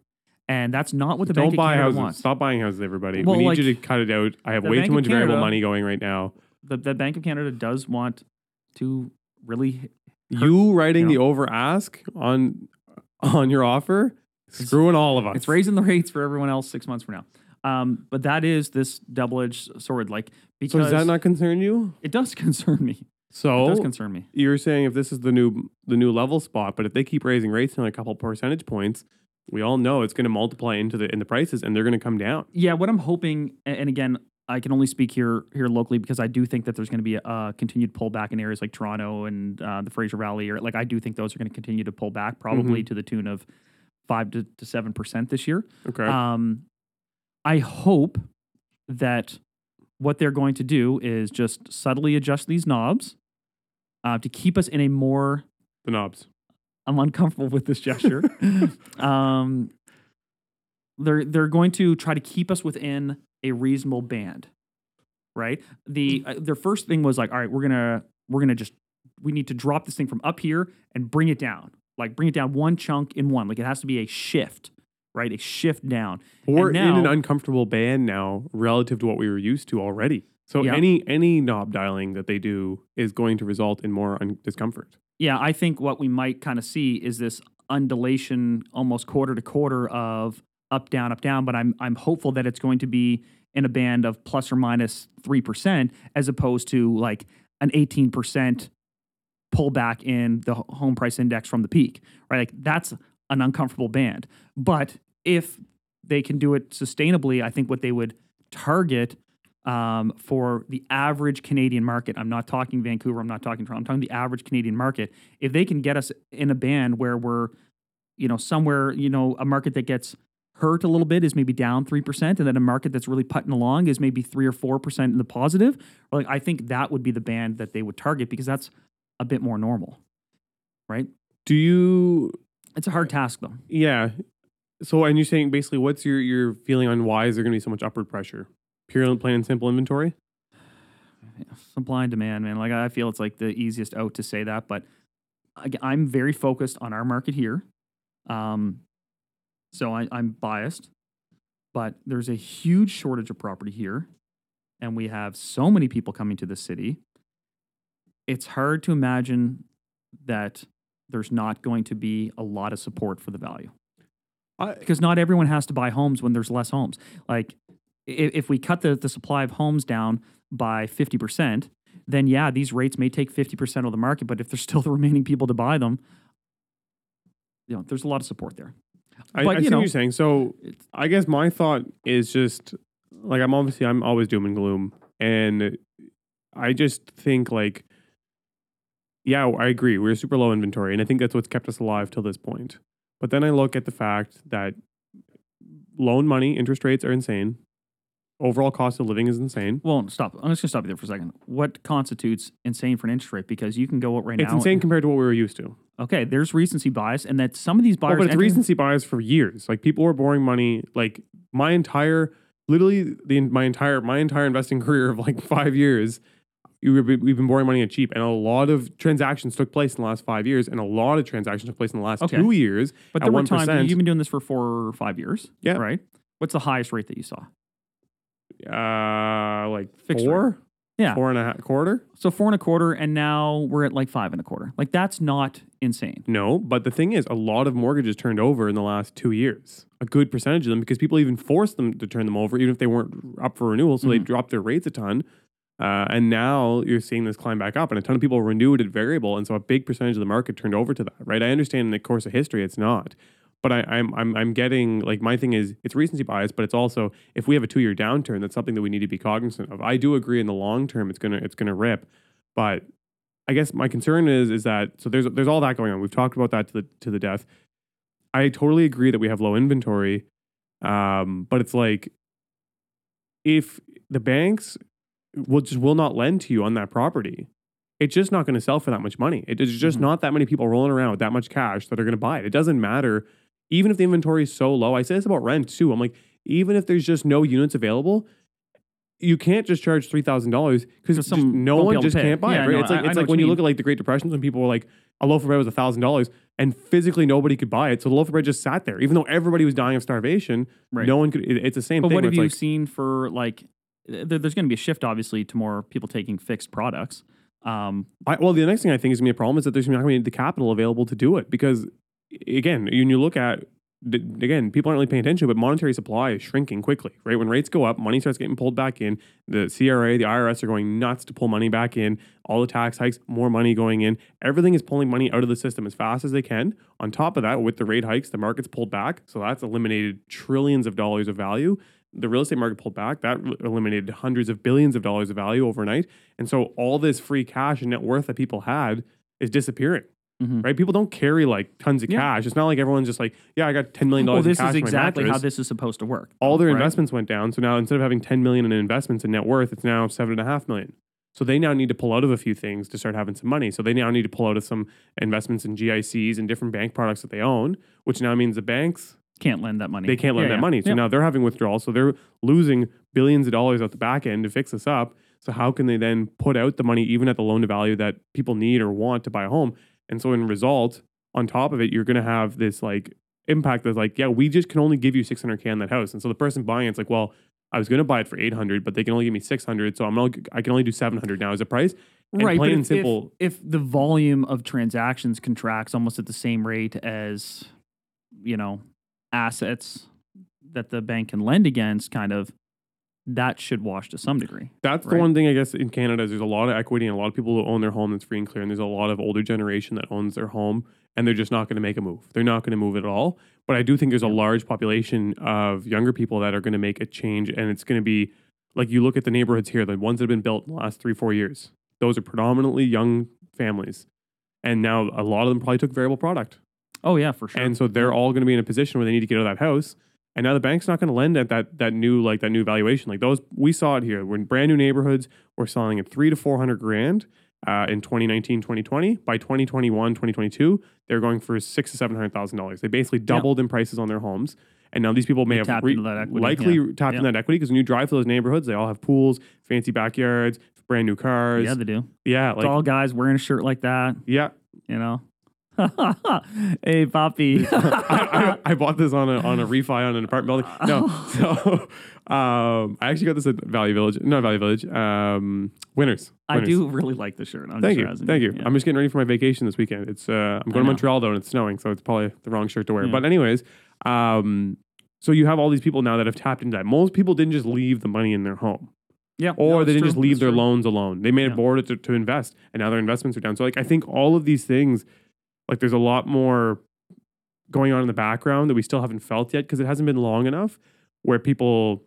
And that's not what the Don't Bank of buy Canada houses. wants. Stop buying houses, everybody. Well, we need like, you to cut it out. I have way Bank too much Canada, variable money going right now. The, the Bank of Canada does want to really... Hurt, you writing you know, the over-ask on, on your offer? Screwing all of us. It's raising the rates for everyone else six months from now. Um, but that is this double-edged sword. Like, because so does that not concern you? It does concern me. So it does concern me. You're saying if this is the new the new level spot, but if they keep raising rates in a couple percentage points... We all know it's going to multiply into the in the prices, and they're going to come down. Yeah, what I'm hoping, and again, I can only speak here here locally because I do think that there's going to be a, a continued pullback in areas like Toronto and uh, the Fraser Valley. Or like I do think those are going to continue to pull back, probably mm-hmm. to the tune of five to to seven percent this year. Okay. Um, I hope that what they're going to do is just subtly adjust these knobs uh, to keep us in a more the knobs. I'm uncomfortable with this gesture. um, they're they're going to try to keep us within a reasonable band, right? The uh, their first thing was like, all right, we're gonna we're gonna just we need to drop this thing from up here and bring it down, like bring it down one chunk in one. Like it has to be a shift, right? A shift down. We're in an uncomfortable band now relative to what we were used to already. So yeah. any any knob dialing that they do is going to result in more un- discomfort. Yeah, I think what we might kind of see is this undulation almost quarter to quarter of up, down, up, down. But I'm I'm hopeful that it's going to be in a band of plus or minus three percent as opposed to like an eighteen percent pullback in the home price index from the peak, right? Like that's an uncomfortable band. But if they can do it sustainably, I think what they would target Um, for the average Canadian market, I'm not talking Vancouver, I'm not talking Toronto, I'm talking the average Canadian market. If they can get us in a band where we're, you know, somewhere, you know, a market that gets hurt a little bit is maybe down three percent, and then a market that's really putting along is maybe three or four percent in the positive, like I think that would be the band that they would target because that's a bit more normal, right? Do you... It's a hard task, though. Yeah. So, and you're saying basically, what's your, your feeling on why is there going to be so much upward pressure? Pure and plain and simple inventory? Supply and demand, man. Like, I feel it's like the easiest out to say that, but I, I'm very focused on our market here. Um, so I, I'm biased, but there's a huge shortage of property here, and we have so many people coming to the city. It's hard to imagine that there's not going to be a lot of support for the value. I, because not everyone has to buy homes when there's less homes. Like, if, if we cut the, the supply of homes down by fifty percent, then yeah, these rates may take fifty percent of the market, but if there's still the remaining people to buy them, you know, there's a lot of support there. I, but, I you see know, what you're saying. So I guess my thought is just, like, I'm obviously, I'm always doom and gloom. And I just think, like, yeah, I agree. We're super low inventory. And I think that's what's kept us alive till this point. But then I look at the fact that loan money, interest rates are insane. Overall cost of living is insane. Well, stop. I'm just going to stop you there for a second. What constitutes insane for an interest rate? Because you can go out right it's now. It's insane and, compared to what we were used to. Okay, there's recency bias, and that some of these buyers... Well, but it's entering- recency bias for years. Like, people were borrowing money, like, my entire... Literally, the my entire my entire investing career of, like, five years, you were, we've been borrowing money at cheap. And a lot of transactions took place in the last five years, and a lot of transactions took place in the last okay. two years. But there were times... You've been doing this for four or five years, yeah. right? What's the highest rate that you saw? Uh, like Fixed four, rate. yeah, four and a quarter. So four and a quarter, and now we're at like five and a quarter. Like, that's not insane. No, but the thing is, a lot of mortgages turned over in the last two years. A good percentage of them, because people even forced them to turn them over, even if they weren't up for renewal. So mm-hmm. they dropped their rates a ton, uh, and now you're seeing this climb back up, and a ton of people renewed at variable, and so a big percentage of the market turned over to that. Right? I understand in the course of history, it's not. But I, I'm I'm I'm getting, like, my thing is, it's recency bias, but it's also, if we have a two year downturn, that's something that we need to be cognizant of. I do agree in the long term it's gonna it's gonna rip, but I guess my concern is is that so there's there's all that going on. We've talked about that to the to the death. I totally agree that we have low inventory, um, but it's like, if the banks will just will not lend to you on that property, it's just not going to sell for that much money. It is just mm-hmm. not that many people rolling around with that much cash that are going to buy it. It doesn't matter. Even if the inventory is so low, I say this about rent too. I'm like, even if there's just no units available, you can't just charge three thousand dollars because no one just can't buy yeah, it. Right? No, it's like, I, it's I like when you mean. Look at like the Great Depressions when people were like, a loaf of bread was one thousand dollars and physically nobody could buy it. So the loaf of bread just sat there. Even though everybody was dying of starvation, right. no one could, it, it's the same but thing. But what have you like, seen for like, th- there's going to be a shift obviously to more people taking fixed products. Um, I, well, the next thing I think is going to be a problem is that there's not going to be the capital available to do it because... Again, when you look at, again, people aren't really paying attention, but monetary supply is shrinking quickly, right? When rates go up, money starts getting pulled back in. The C R A, the I R S are going nuts to pull money back in. All the tax hikes, more money going in. Everything is pulling money out of the system as fast as they can. On top of that, with the rate hikes, the market's pulled back. So that's eliminated trillions of dollars of value. The real estate market pulled back. That eliminated hundreds of billions of dollars of value overnight. And so all this free cash and net worth that people had is disappearing. Mm-hmm. Right, people don't carry like tons of yeah. cash. It's not like everyone's just like, yeah, I got ten million dollars. Well, this in cash is exactly how this is supposed to work. All their right? investments went down, so now instead of having ten million in investments and net worth, it's now seven and a half million. So they now need to pull out of a few things to start having some money. So they now need to pull out of some investments in G I Cs and different bank products that they own, which now means the banks can't lend that money. They can't lend yeah, that yeah. money. So yeah. now they're having withdrawals. So they're losing billions of dollars at the back end to fix this up. So how can they then put out the money even at the loan to value that people need or want to buy a home? And so in result, on top of it, you're going to have this like impact that's like, yeah, we just can only give you six hundred K on that house. And so the person buying it's like, well, I was going to buy it for eight hundred, but they can only give me six hundred. So I'm only, I can only do seven hundred now as a price. And right. Plain but if, and simple. If, if the volume of transactions contracts almost at the same rate as, you know, assets that the bank can lend against kind of, that should wash to some degree. That's right? The one thing I guess in Canada is there's a lot of equity and a lot of people who own their home that's free and clear. And there's a lot of older generation that owns their home and they're just not going to make a move. They're not going to move at all. But I do think there's a large population of younger people that are going to make a change. And it's going to be like, you look at the neighborhoods here, the ones that have been built in the last three, four years, those are predominantly young families. And now a lot of them probably took variable product. Oh yeah, for sure. And so they're all going to be in a position where they need to get out of that house. And now the bank's not going to lend at that that new like that new valuation. Like those, we saw it here. We're in brand new neighborhoods. We're selling at three to four hundred grand uh, in twenty nineteen, twenty twenty. By twenty twenty-one, twenty twenty-two, they're going for six to seven hundred thousand dollars. They basically doubled yep. in prices on their homes. And now these people may they have re- equity, likely yeah. tapped yeah. in that equity, because when you drive to those neighborhoods, they all have pools, fancy backyards, brand new cars. Yeah, they do. Yeah, like, it's all guys wearing a shirt like that. Yeah, you know. Hey, Poppy. I, I, I bought this on a on a refi on an apartment building. No, so um, I actually got this at Value Village. Not Value Village. Um, Winners. I Winners. do really like the shirt. I'm Thank just you. Thank you. Yeah. I'm just getting ready for my vacation this weekend. It's uh, I'm going to Montreal though, and it's snowing, so it's probably the wrong shirt to wear. Yeah. But anyways, um, so you have all these people now that have tapped into that. Most people didn't just leave the money in their home. Yeah, or no, they didn't true. just leave that's their true. loans alone. They may have yeah. borrowed it to invest, and now their investments are down. So, like, I think all of these things, like, there's a lot more going on in the background that we still haven't felt yet, because it hasn't been long enough where people,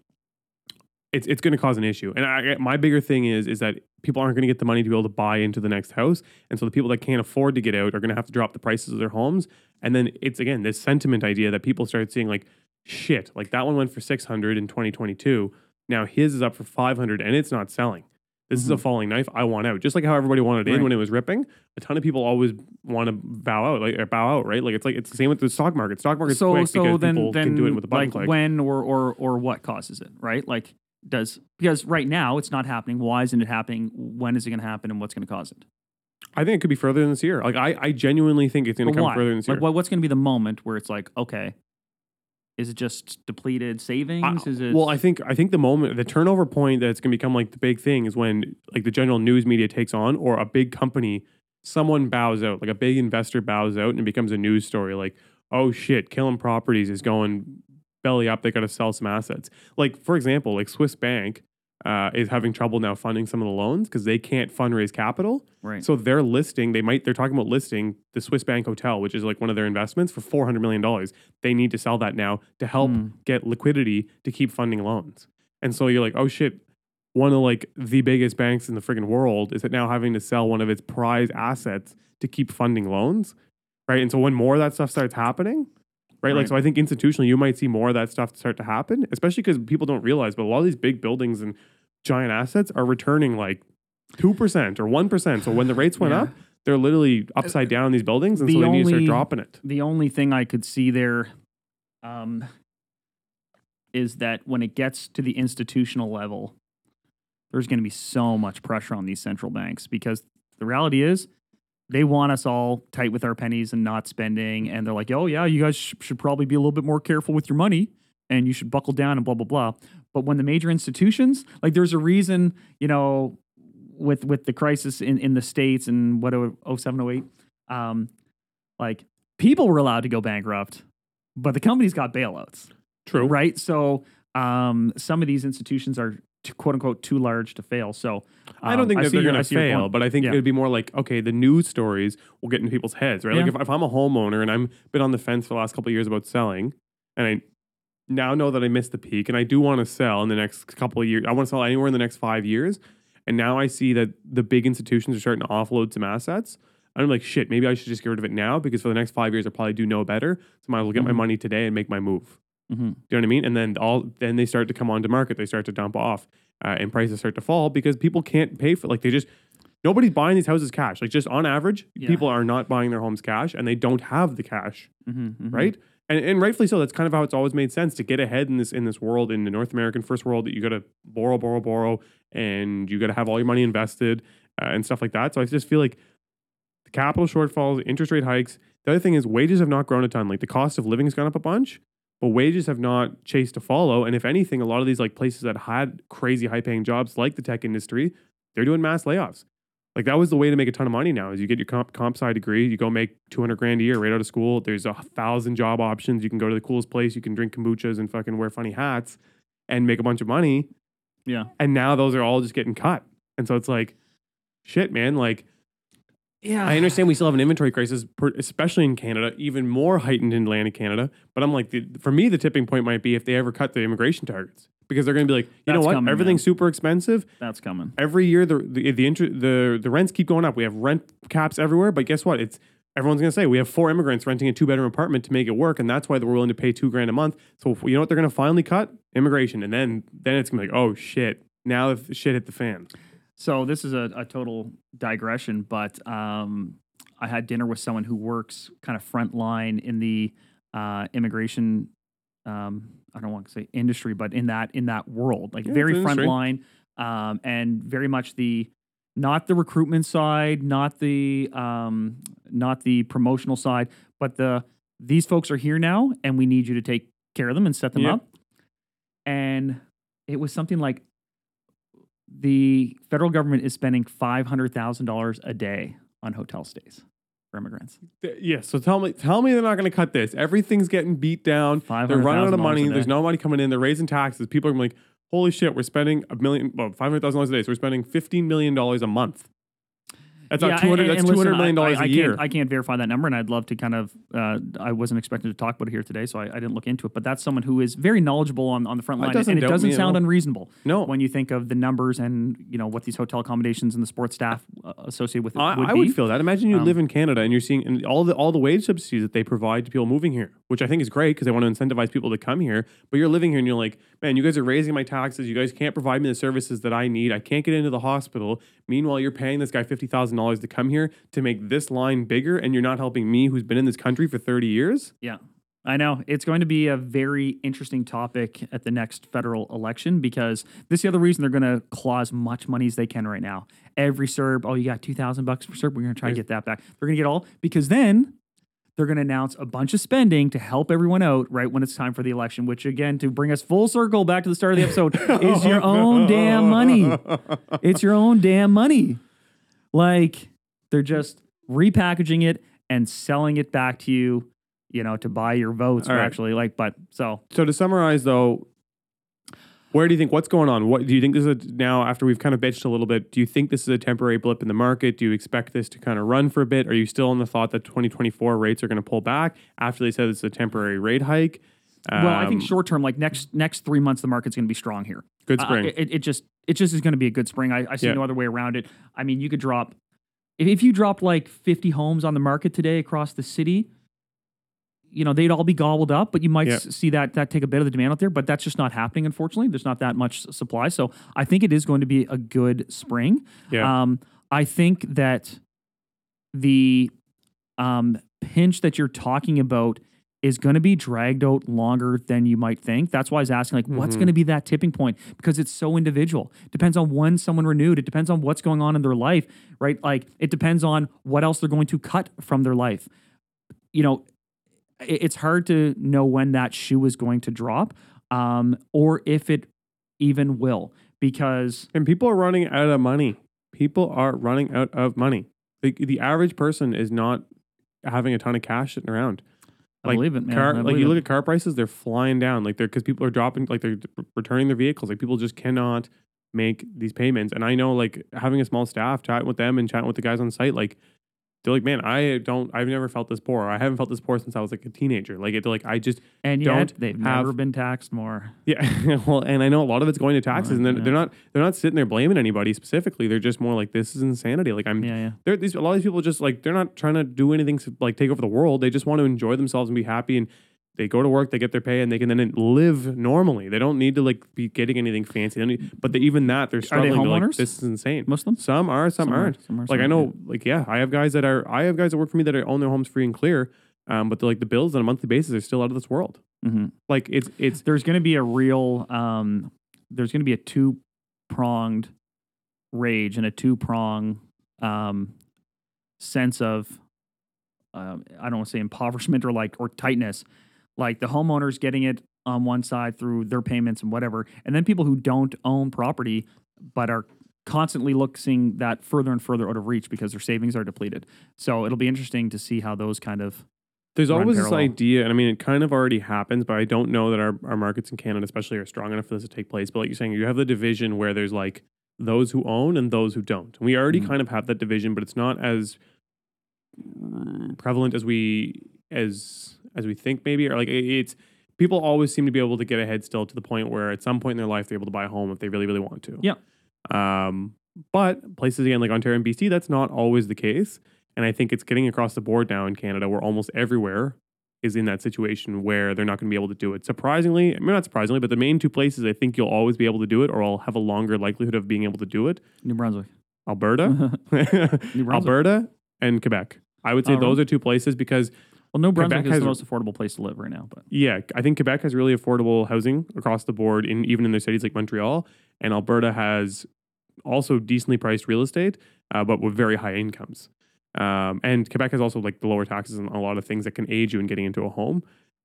it's it's going to cause an issue. And I, my bigger thing is is that people aren't going to get the money to be able to buy into the next house, and so the people that can't afford to get out are going to have to drop the prices of their homes. And then it's again this sentiment idea that people start seeing, like, shit, like that one went for six hundred in twenty twenty-two. Now his is up for five hundred and it's not selling. This mm-hmm. is a falling knife. I want out. Just like how everybody wanted right. in when it was ripping. A ton of people always want to bow out, like bow out, right? Like it's like it's the same with the stock market. Stock market's so, quick so because then, people then can do it with a button like click. Like when or, or or what causes it, right? Like does because right now it's not happening. Why isn't it happening? When is it going to happen? And what's going to cause it? I think it could be further than this year. Like I, I genuinely think it's going to come why? further than this year. Like, well, what's going to be the moment where it's like, okay. Is it just depleted savings? Is it well, I think I think the moment, the turnover point that's going to become like the big thing is when like the general news media takes on, or a big company, someone bows out, like a big investor bows out, and it becomes a news story. Like, oh shit, Killam Properties is going belly up. They got to sell some assets. Like for example, like Swiss Bank uh, is having trouble now funding some of the loans because they can't fundraise capital. Right. So they're listing. They might. They're talking about listing the Swiss Bank Hotel, which is like one of their investments, for four hundred million dollars. They need to sell that now to help mm. get liquidity to keep funding loans. And so you're like, oh shit, one of like the biggest banks in the friggin' world is now having to sell one of its prize assets to keep funding loans, right? And so when more of that stuff starts happening, right? right. Like so, I think institutionally you might see more of that stuff start to happen, especially because people don't realize, but a lot of these big buildings and giant assets are returning like two percent or one percent. So when the rates went yeah. up, they're literally upside down in these buildings, and the so they only, need to start dropping it. The only thing I could see there um, is that when it gets to the institutional level, there's going to be so much pressure on these central banks, because the reality is they want us all tight with our pennies and not spending. And they're like, oh yeah, you guys sh- should probably be a little bit more careful with your money, and you should buckle down and blah, blah, blah. But when the major institutions, like there's a reason, you know, with with the crisis in, in the States and what, oh seven, oh eight, um, like people were allowed to go bankrupt, but the companies got bailouts. True. Right? So um, some of these institutions are to, quote unquote too large to fail. So um, I don't think that they're going to fail, but I think yeah. it would be more like, okay, the news stories will get into people's heads, right? Yeah. Like if, if I'm a homeowner and I'm been on the fence for the last couple of years about selling, and I now know that I missed the peak and I do want to sell in the next couple of years. I want to sell anywhere in the next five years. And now I see that the big institutions are starting to offload some assets. I'm like, shit, maybe I should just get rid of it now, because for the next five years, I probably do know better. So I might as well get mm-hmm. my money today and make my move. Mm-hmm. Do you know what I mean? And then all, then they start to come onto market. They start to dump off uh, and prices start to fall because people can't pay for, like they just, nobody's buying these houses cash. Like just on average, yeah. people are not buying their homes cash, and they don't have the cash, mm-hmm, mm-hmm. right? And, and rightfully so. That's kind of how it's always made sense to get ahead in this in this world, in the North American first world, that you got to borrow, borrow, borrow, and you got to have all your money invested uh, and stuff like that. So I just feel like the capital shortfalls, interest rate hikes. The other thing is wages have not grown a ton. Like the cost of living has gone up a bunch, but wages have not chased to follow. And if anything, a lot of these like places that had crazy high paying jobs, like the tech industry, they're doing mass layoffs. Like that was the way to make a ton of money now, is you get your comp, comp sci degree, you go make two hundred grand a year right out of school. There's a thousand job options. You can go to the coolest place. You can drink kombuchas and fucking wear funny hats and make a bunch of money. Yeah. And now those are all just getting cut. And so it's like, shit, man. Like, yeah, I understand we still have an inventory crisis, especially in Canada, even more heightened in Atlantic Canada. But I'm like, the, for me, the tipping point might be if they ever cut the immigration targets. Because they're going to be like, you That's know what? Coming, Everything's man. super expensive. That's coming. Every year, the the the, inter- the the rents keep going up. We have rent caps everywhere. But guess what? It's everyone's going to say, we have four immigrants renting a two-bedroom apartment to make it work. And that's why they're willing to pay two grand a month. So if, you know what they're going to finally cut? Immigration. And then, then it's going to be like, oh, shit. Now if shit hit the fan. So this is a, a total digression, but um, I had dinner with someone who works kind of frontline in the uh, immigration. Um, I don't want to say industry, but in that in that world, like yeah, very frontline, um, and very much the not the recruitment side, not the um, not the promotional side, but the these folks are here now, and we need you to take care of them and set them yep. up. And it was something like, the federal government is spending five hundred thousand dollars a day on hotel stays for immigrants. Yeah, so tell me tell me they're not going to cut this. Everything's getting beat down. They're running out of money. There's no money coming in. They're raising taxes. People are going to be like, holy shit, we're spending a million, well, five hundred thousand dollars a day. So we're spending fifteen million dollars a month. That's yeah, two hundred. And, and that's listen, two hundred million dollars I, I, a I year. Can't, I can't verify that number, and I'd love to kind of, uh, I wasn't expecting to talk about it here today, so I, I didn't look into it. But that's someone who is very knowledgeable on, on the front line, and, and it doesn't sound unreasonable. No, when you think of the numbers and you know what these hotel accommodations and the sports staff uh, associated with it I, would I be. would feel that. Imagine you um, live in Canada and you're seeing and all the all the wage subsidies that they provide to people moving here, which I think is great because they want to incentivize people to come here. But you're living here and you're like, man, you guys are raising my taxes. You guys can't provide me the services that I need. I can't get into the hospital. Meanwhile, you're paying this guy fifty thousand dollars to come here to make this line bigger, and you're not helping me who's been in this country for thirty years. Yeah, I know. It's going to be a very interesting topic at the next federal election, because this is the other reason they're going to claw as much money as they can right now. Every C E R B, oh, you got two thousand bucks for C E R B, we're going to try to get that back. They're going to get all, because then they're going to announce a bunch of spending to help everyone out right when it's time for the election, which, again, to bring us full circle back to the start of the episode, is your own damn money. It's your own damn money. Like, they're just repackaging it and selling it back to you, you know, to buy your votes. All right. Actually, like, but so. So to summarize, though, where do you think, what's going on? What do you think this is a, now after we've kind of bitched a little bit, do you think this is a temporary blip in the market? Do you expect this to kind of run for a bit? Are you still in the thought that twenty twenty-four rates are going to pull back after they said it's a temporary rate hike? Um, well, I think short term, like next next three months, the market's going to be strong here. Good spring. Uh, it, it just it just is going to be a good spring. I, I see yeah. no other way around it. I mean, you could drop, if you dropped like fifty homes on the market today across the city, you know, they'd all be gobbled up, but you might yep. see that that take a bit of the demand out there, but that's just not happening, unfortunately. There's not that much supply. So I think it is going to be a good spring. Yeah. Um, I think that the um, pinch that you're talking about is going to be dragged out longer than you might think. That's why I was asking, like, mm-hmm. what's going to be that tipping point? Because it's so individual. It depends on when someone renewed. It depends on what's going on in their life, right? Like, it depends on what else they're going to cut from their life. You know, it's hard to know when that shoe is going to drop, um, or if it even will, because... And people are running out of money. People are running out of money. The, the average person is not having a ton of cash sitting around. Like, I believe it, man. Car, I believe like you it. Look at car prices, they're flying down. Like, they're, because people are dropping, like they're returning their vehicles. Like, people just cannot make these payments. And I know, like, having a small staff, chatting with them and chatting with the guys on site, like... They're like, man, I don't, I've never felt this poor. I haven't felt this poor since I was like a teenager. Like, it, like I just and yet, don't. They've have, never been taxed more. Yeah, well, and I know a lot of it's going to taxes, well, and they're, yeah. they're not, they're not sitting there blaming anybody specifically. They're just more like, this is insanity. Like I'm, yeah, yeah. These a lot of these people just like they're not trying to do anything to like take over the world. They just want to enjoy themselves and be happy, and they go to work, they get their pay, and they can then live normally. They don't need to like be getting anything fancy. They need, but they, even that, they're struggling. Are they homeowners? Like, this is insane. Muslims? Some are, some, some aren't. Are, some are, like some I know, are. like yeah, I have guys that are. I have guys that work for me that are, own their homes free and clear, um, but like the bills on a monthly basis are still out of this world. Mm-hmm. Like it's it's there's going to be a real um, there's going to be a two pronged rage and a two prong um, sense of um, I don't want to say impoverishment or like or tightness. Like the homeowners getting it on one side through their payments and whatever. And then people who don't own property, but are constantly looking that further and further out of reach because their savings are depleted. So it'll be interesting to see how those kind of... There's always parallel. This idea, and I mean, it kind of already happens, but I don't know that our, our markets in Canada especially are strong enough for this to take place. But like you're saying, you have the division where there's like those who own and those who don't. And we already mm-hmm. kind of have that division, but it's not as prevalent as we... as as we think maybe, or like it, it's people always seem to be able to get ahead still to the point where at some point in their life they're able to buy a home if they really, really want to. Yeah. Um, but places again like Ontario and B C, that's not always the case. And I think it's getting across the board now in Canada where almost everywhere is in that situation where they're not going to be able to do it. Surprisingly, I mean, not surprisingly, but the main two places I think you'll always be able to do it, or I'll have a longer likelihood of being able to do it. New Brunswick. Alberta. New Brunswick. Alberta and Quebec. I would say oh, those right. are two places because... Well, New Brunswick Quebec is has, the most affordable place to live right now. But yeah, I think Quebec has really affordable housing across the board, in, even in their cities like Montreal. And Alberta has also decently priced real estate, uh, but with very high incomes. Um, and Quebec has also like the lower taxes and a lot of things that can aid you in getting into a home.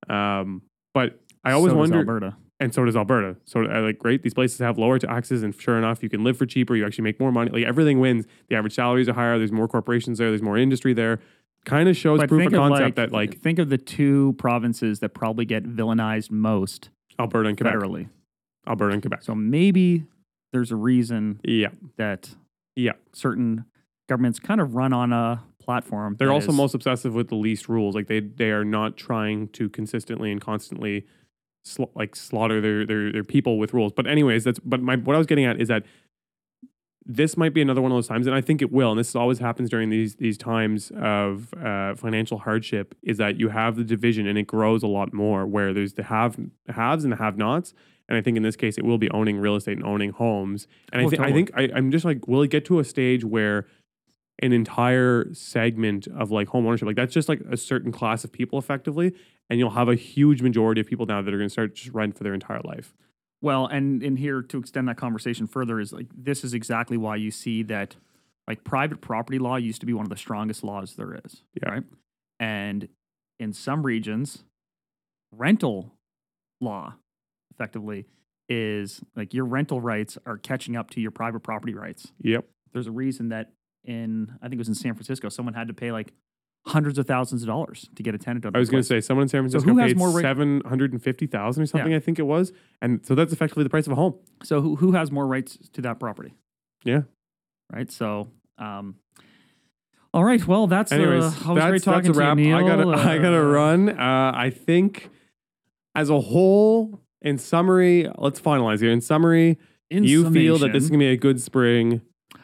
Um, but I always so wonder... Does Alberta. And so does Alberta. So like, great, these places have lower taxes, and sure enough, you can live for cheaper. You actually make more money. Like everything wins. The average salaries are higher. There's more corporations there. There's more industry there. Kind of shows but proof of concept like, that like... Think of the two provinces that probably get villainized most. Alberta and Quebec. Federally. Alberta and Quebec. So maybe there's a reason yeah. that yeah. certain governments kind of run on a platform. They're also is, most obsessive with the least rules. Like they, they are not trying to consistently and constantly sl- like slaughter their, their, their people with rules. But anyways, that's but my what I was getting at is that this might be another one of those times, and I think it will, and this always happens during these these times of uh, financial hardship, is that you have the division and it grows a lot more where there's the have haves and the have-nots. And I think in this case, it will be owning real estate and owning homes. And oh, I, th- totally. I think I, I'm just like, will it get to a stage where an entire segment of like home ownership, like that's just like a certain class of people effectively, and you'll have a huge majority of people now that are going to start just rent for their entire life. Well, and in here to extend that conversation further is like, this is exactly why you see that like private property law used to be one of the strongest laws there is. Yeah. Right. And in some regions, rental law effectively is like your rental rights are catching up to your private property rights. Yep. There's a reason that in, I think it was in San Francisco, someone had to pay like hundreds of thousands of dollars to get a tenant. I was going to say, someone in San Francisco so paid ra- seven hundred fifty thousand dollars or something, yeah. I think it was. And so that's effectively the price of a home. So who who has more rights to that property? Yeah. Right? So, um, all right. Well, that's Anyways, uh, always that's, great talking that's a wrap. to you, Neal. I gotta, uh, I gotta run. Uh, I think as a whole, in summary, let's finalize here. In summary, in you feel that this is going to be a good spring.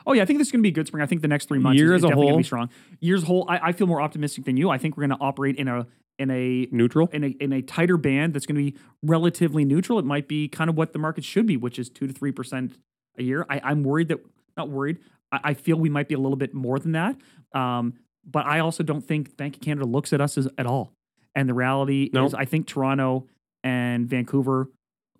Oh, yeah, I think this is going to be a good spring. I think the next three months Year is, is definitely going to be strong. Years whole, I, I feel more optimistic than you. I think we're going to operate in a in a neutral in a in a tighter band that's going to be relatively neutral. It might be kind of what the market should be, which is two to three percent a year. I, I'm worried that not worried. I, I feel we might be a little bit more than that. Um, but I also don't think Bank of Canada looks at us as, at all. And the reality nope. is, I think Toronto and Vancouver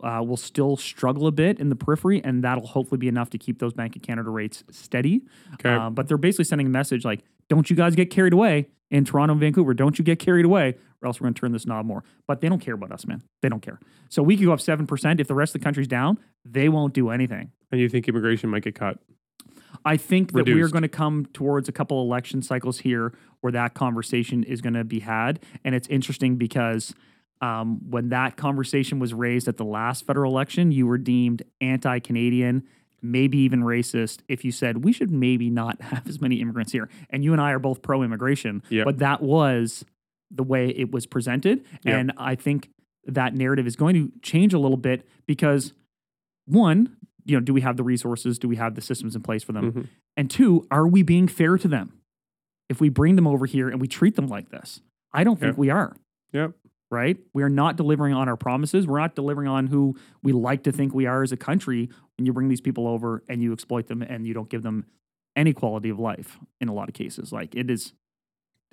Uh, will still struggle a bit in the periphery, and that'll hopefully be enough to keep those Bank of Canada rates steady. Okay. Uh, but they're basically sending a message like, don't you guys get carried away in Toronto and Vancouver. Don't you get carried away, or else we're going to turn this knob more. But they don't care about us, man. They don't care. So we could go up seven percent. If the rest of the country's down, they won't do anything. And you think immigration might get cut? I think Reduced. that we are going to come towards a couple election cycles here where that conversation is going to be had. And it's interesting because... Um, when that conversation was raised at the last federal election, you were deemed anti-Canadian, maybe even racist, if you said, we should maybe not have as many immigrants here. And you and I are both pro-immigration, yep. but that was the way it was presented. Yep. And I think that narrative is going to change a little bit because, one, you know, do we have the resources? Do we have the systems in place for them? Mm-hmm. And two, are we being fair to them if we bring them over here and we treat them like this? I don't think yep. we are. Yep. Right? We are not delivering on our promises. We're not delivering on who we like to think we are as a country when you bring these people over and you exploit them and you don't give them any quality of life in a lot of cases. Like it is,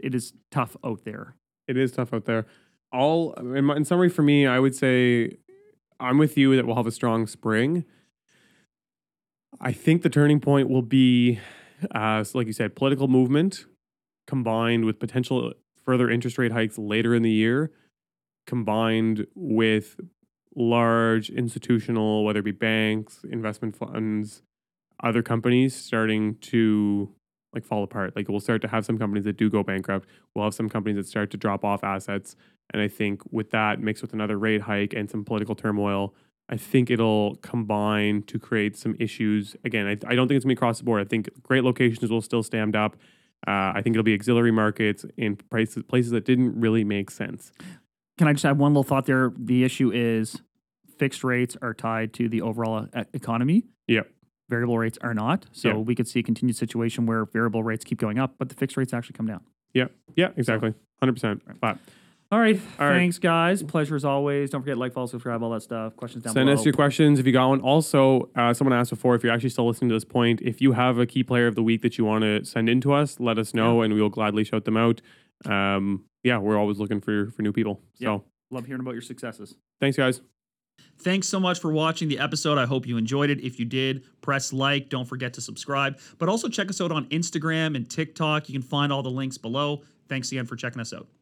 it is tough out there. It is tough out there. All in, in summary for me, I would say I'm with you that we'll have a strong spring. I think the turning point will be, uh, so like you said, political movement combined with potential further interest rate hikes later in the year, combined with large institutional, whether it be banks, investment funds, other companies starting to like fall apart. Like we'll start to have some companies that do go bankrupt. We'll have some companies that start to drop off assets. And I think with that mixed with another rate hike and some political turmoil, I think it'll combine to create some issues. Again, I, I don't think it's going to be across the board. I think great locations will still stand up. Uh, I think it'll be auxiliary markets in places, places that didn't really make sense. Can I just have one little thought there? The issue is fixed rates are tied to the overall e- economy. Yeah. Variable rates are not. So yeah. we could see a continued situation where variable rates keep going up, but the fixed rates actually come down. Yeah. Yeah, exactly. one hundred percent. Right. But All right. All Thanks, right. guys. Pleasure as always. Don't forget, like, follow, subscribe, all that stuff. Questions down Send below. Send us your questions if you got one. Also, uh, someone asked before, if you're actually still listening to this point, if you have a key player of the week that you want to send in to us, let us know, yeah. and we will gladly shout them out. Um, yeah, we're always looking for, for new people. So yeah. Love hearing about your successes. Thanks, guys. Thanks so much for watching the episode. I hope you enjoyed it. If you did, press like. Don't forget to subscribe. But also check us out on Instagram and TikTok. You can find all the links below. Thanks again for checking us out.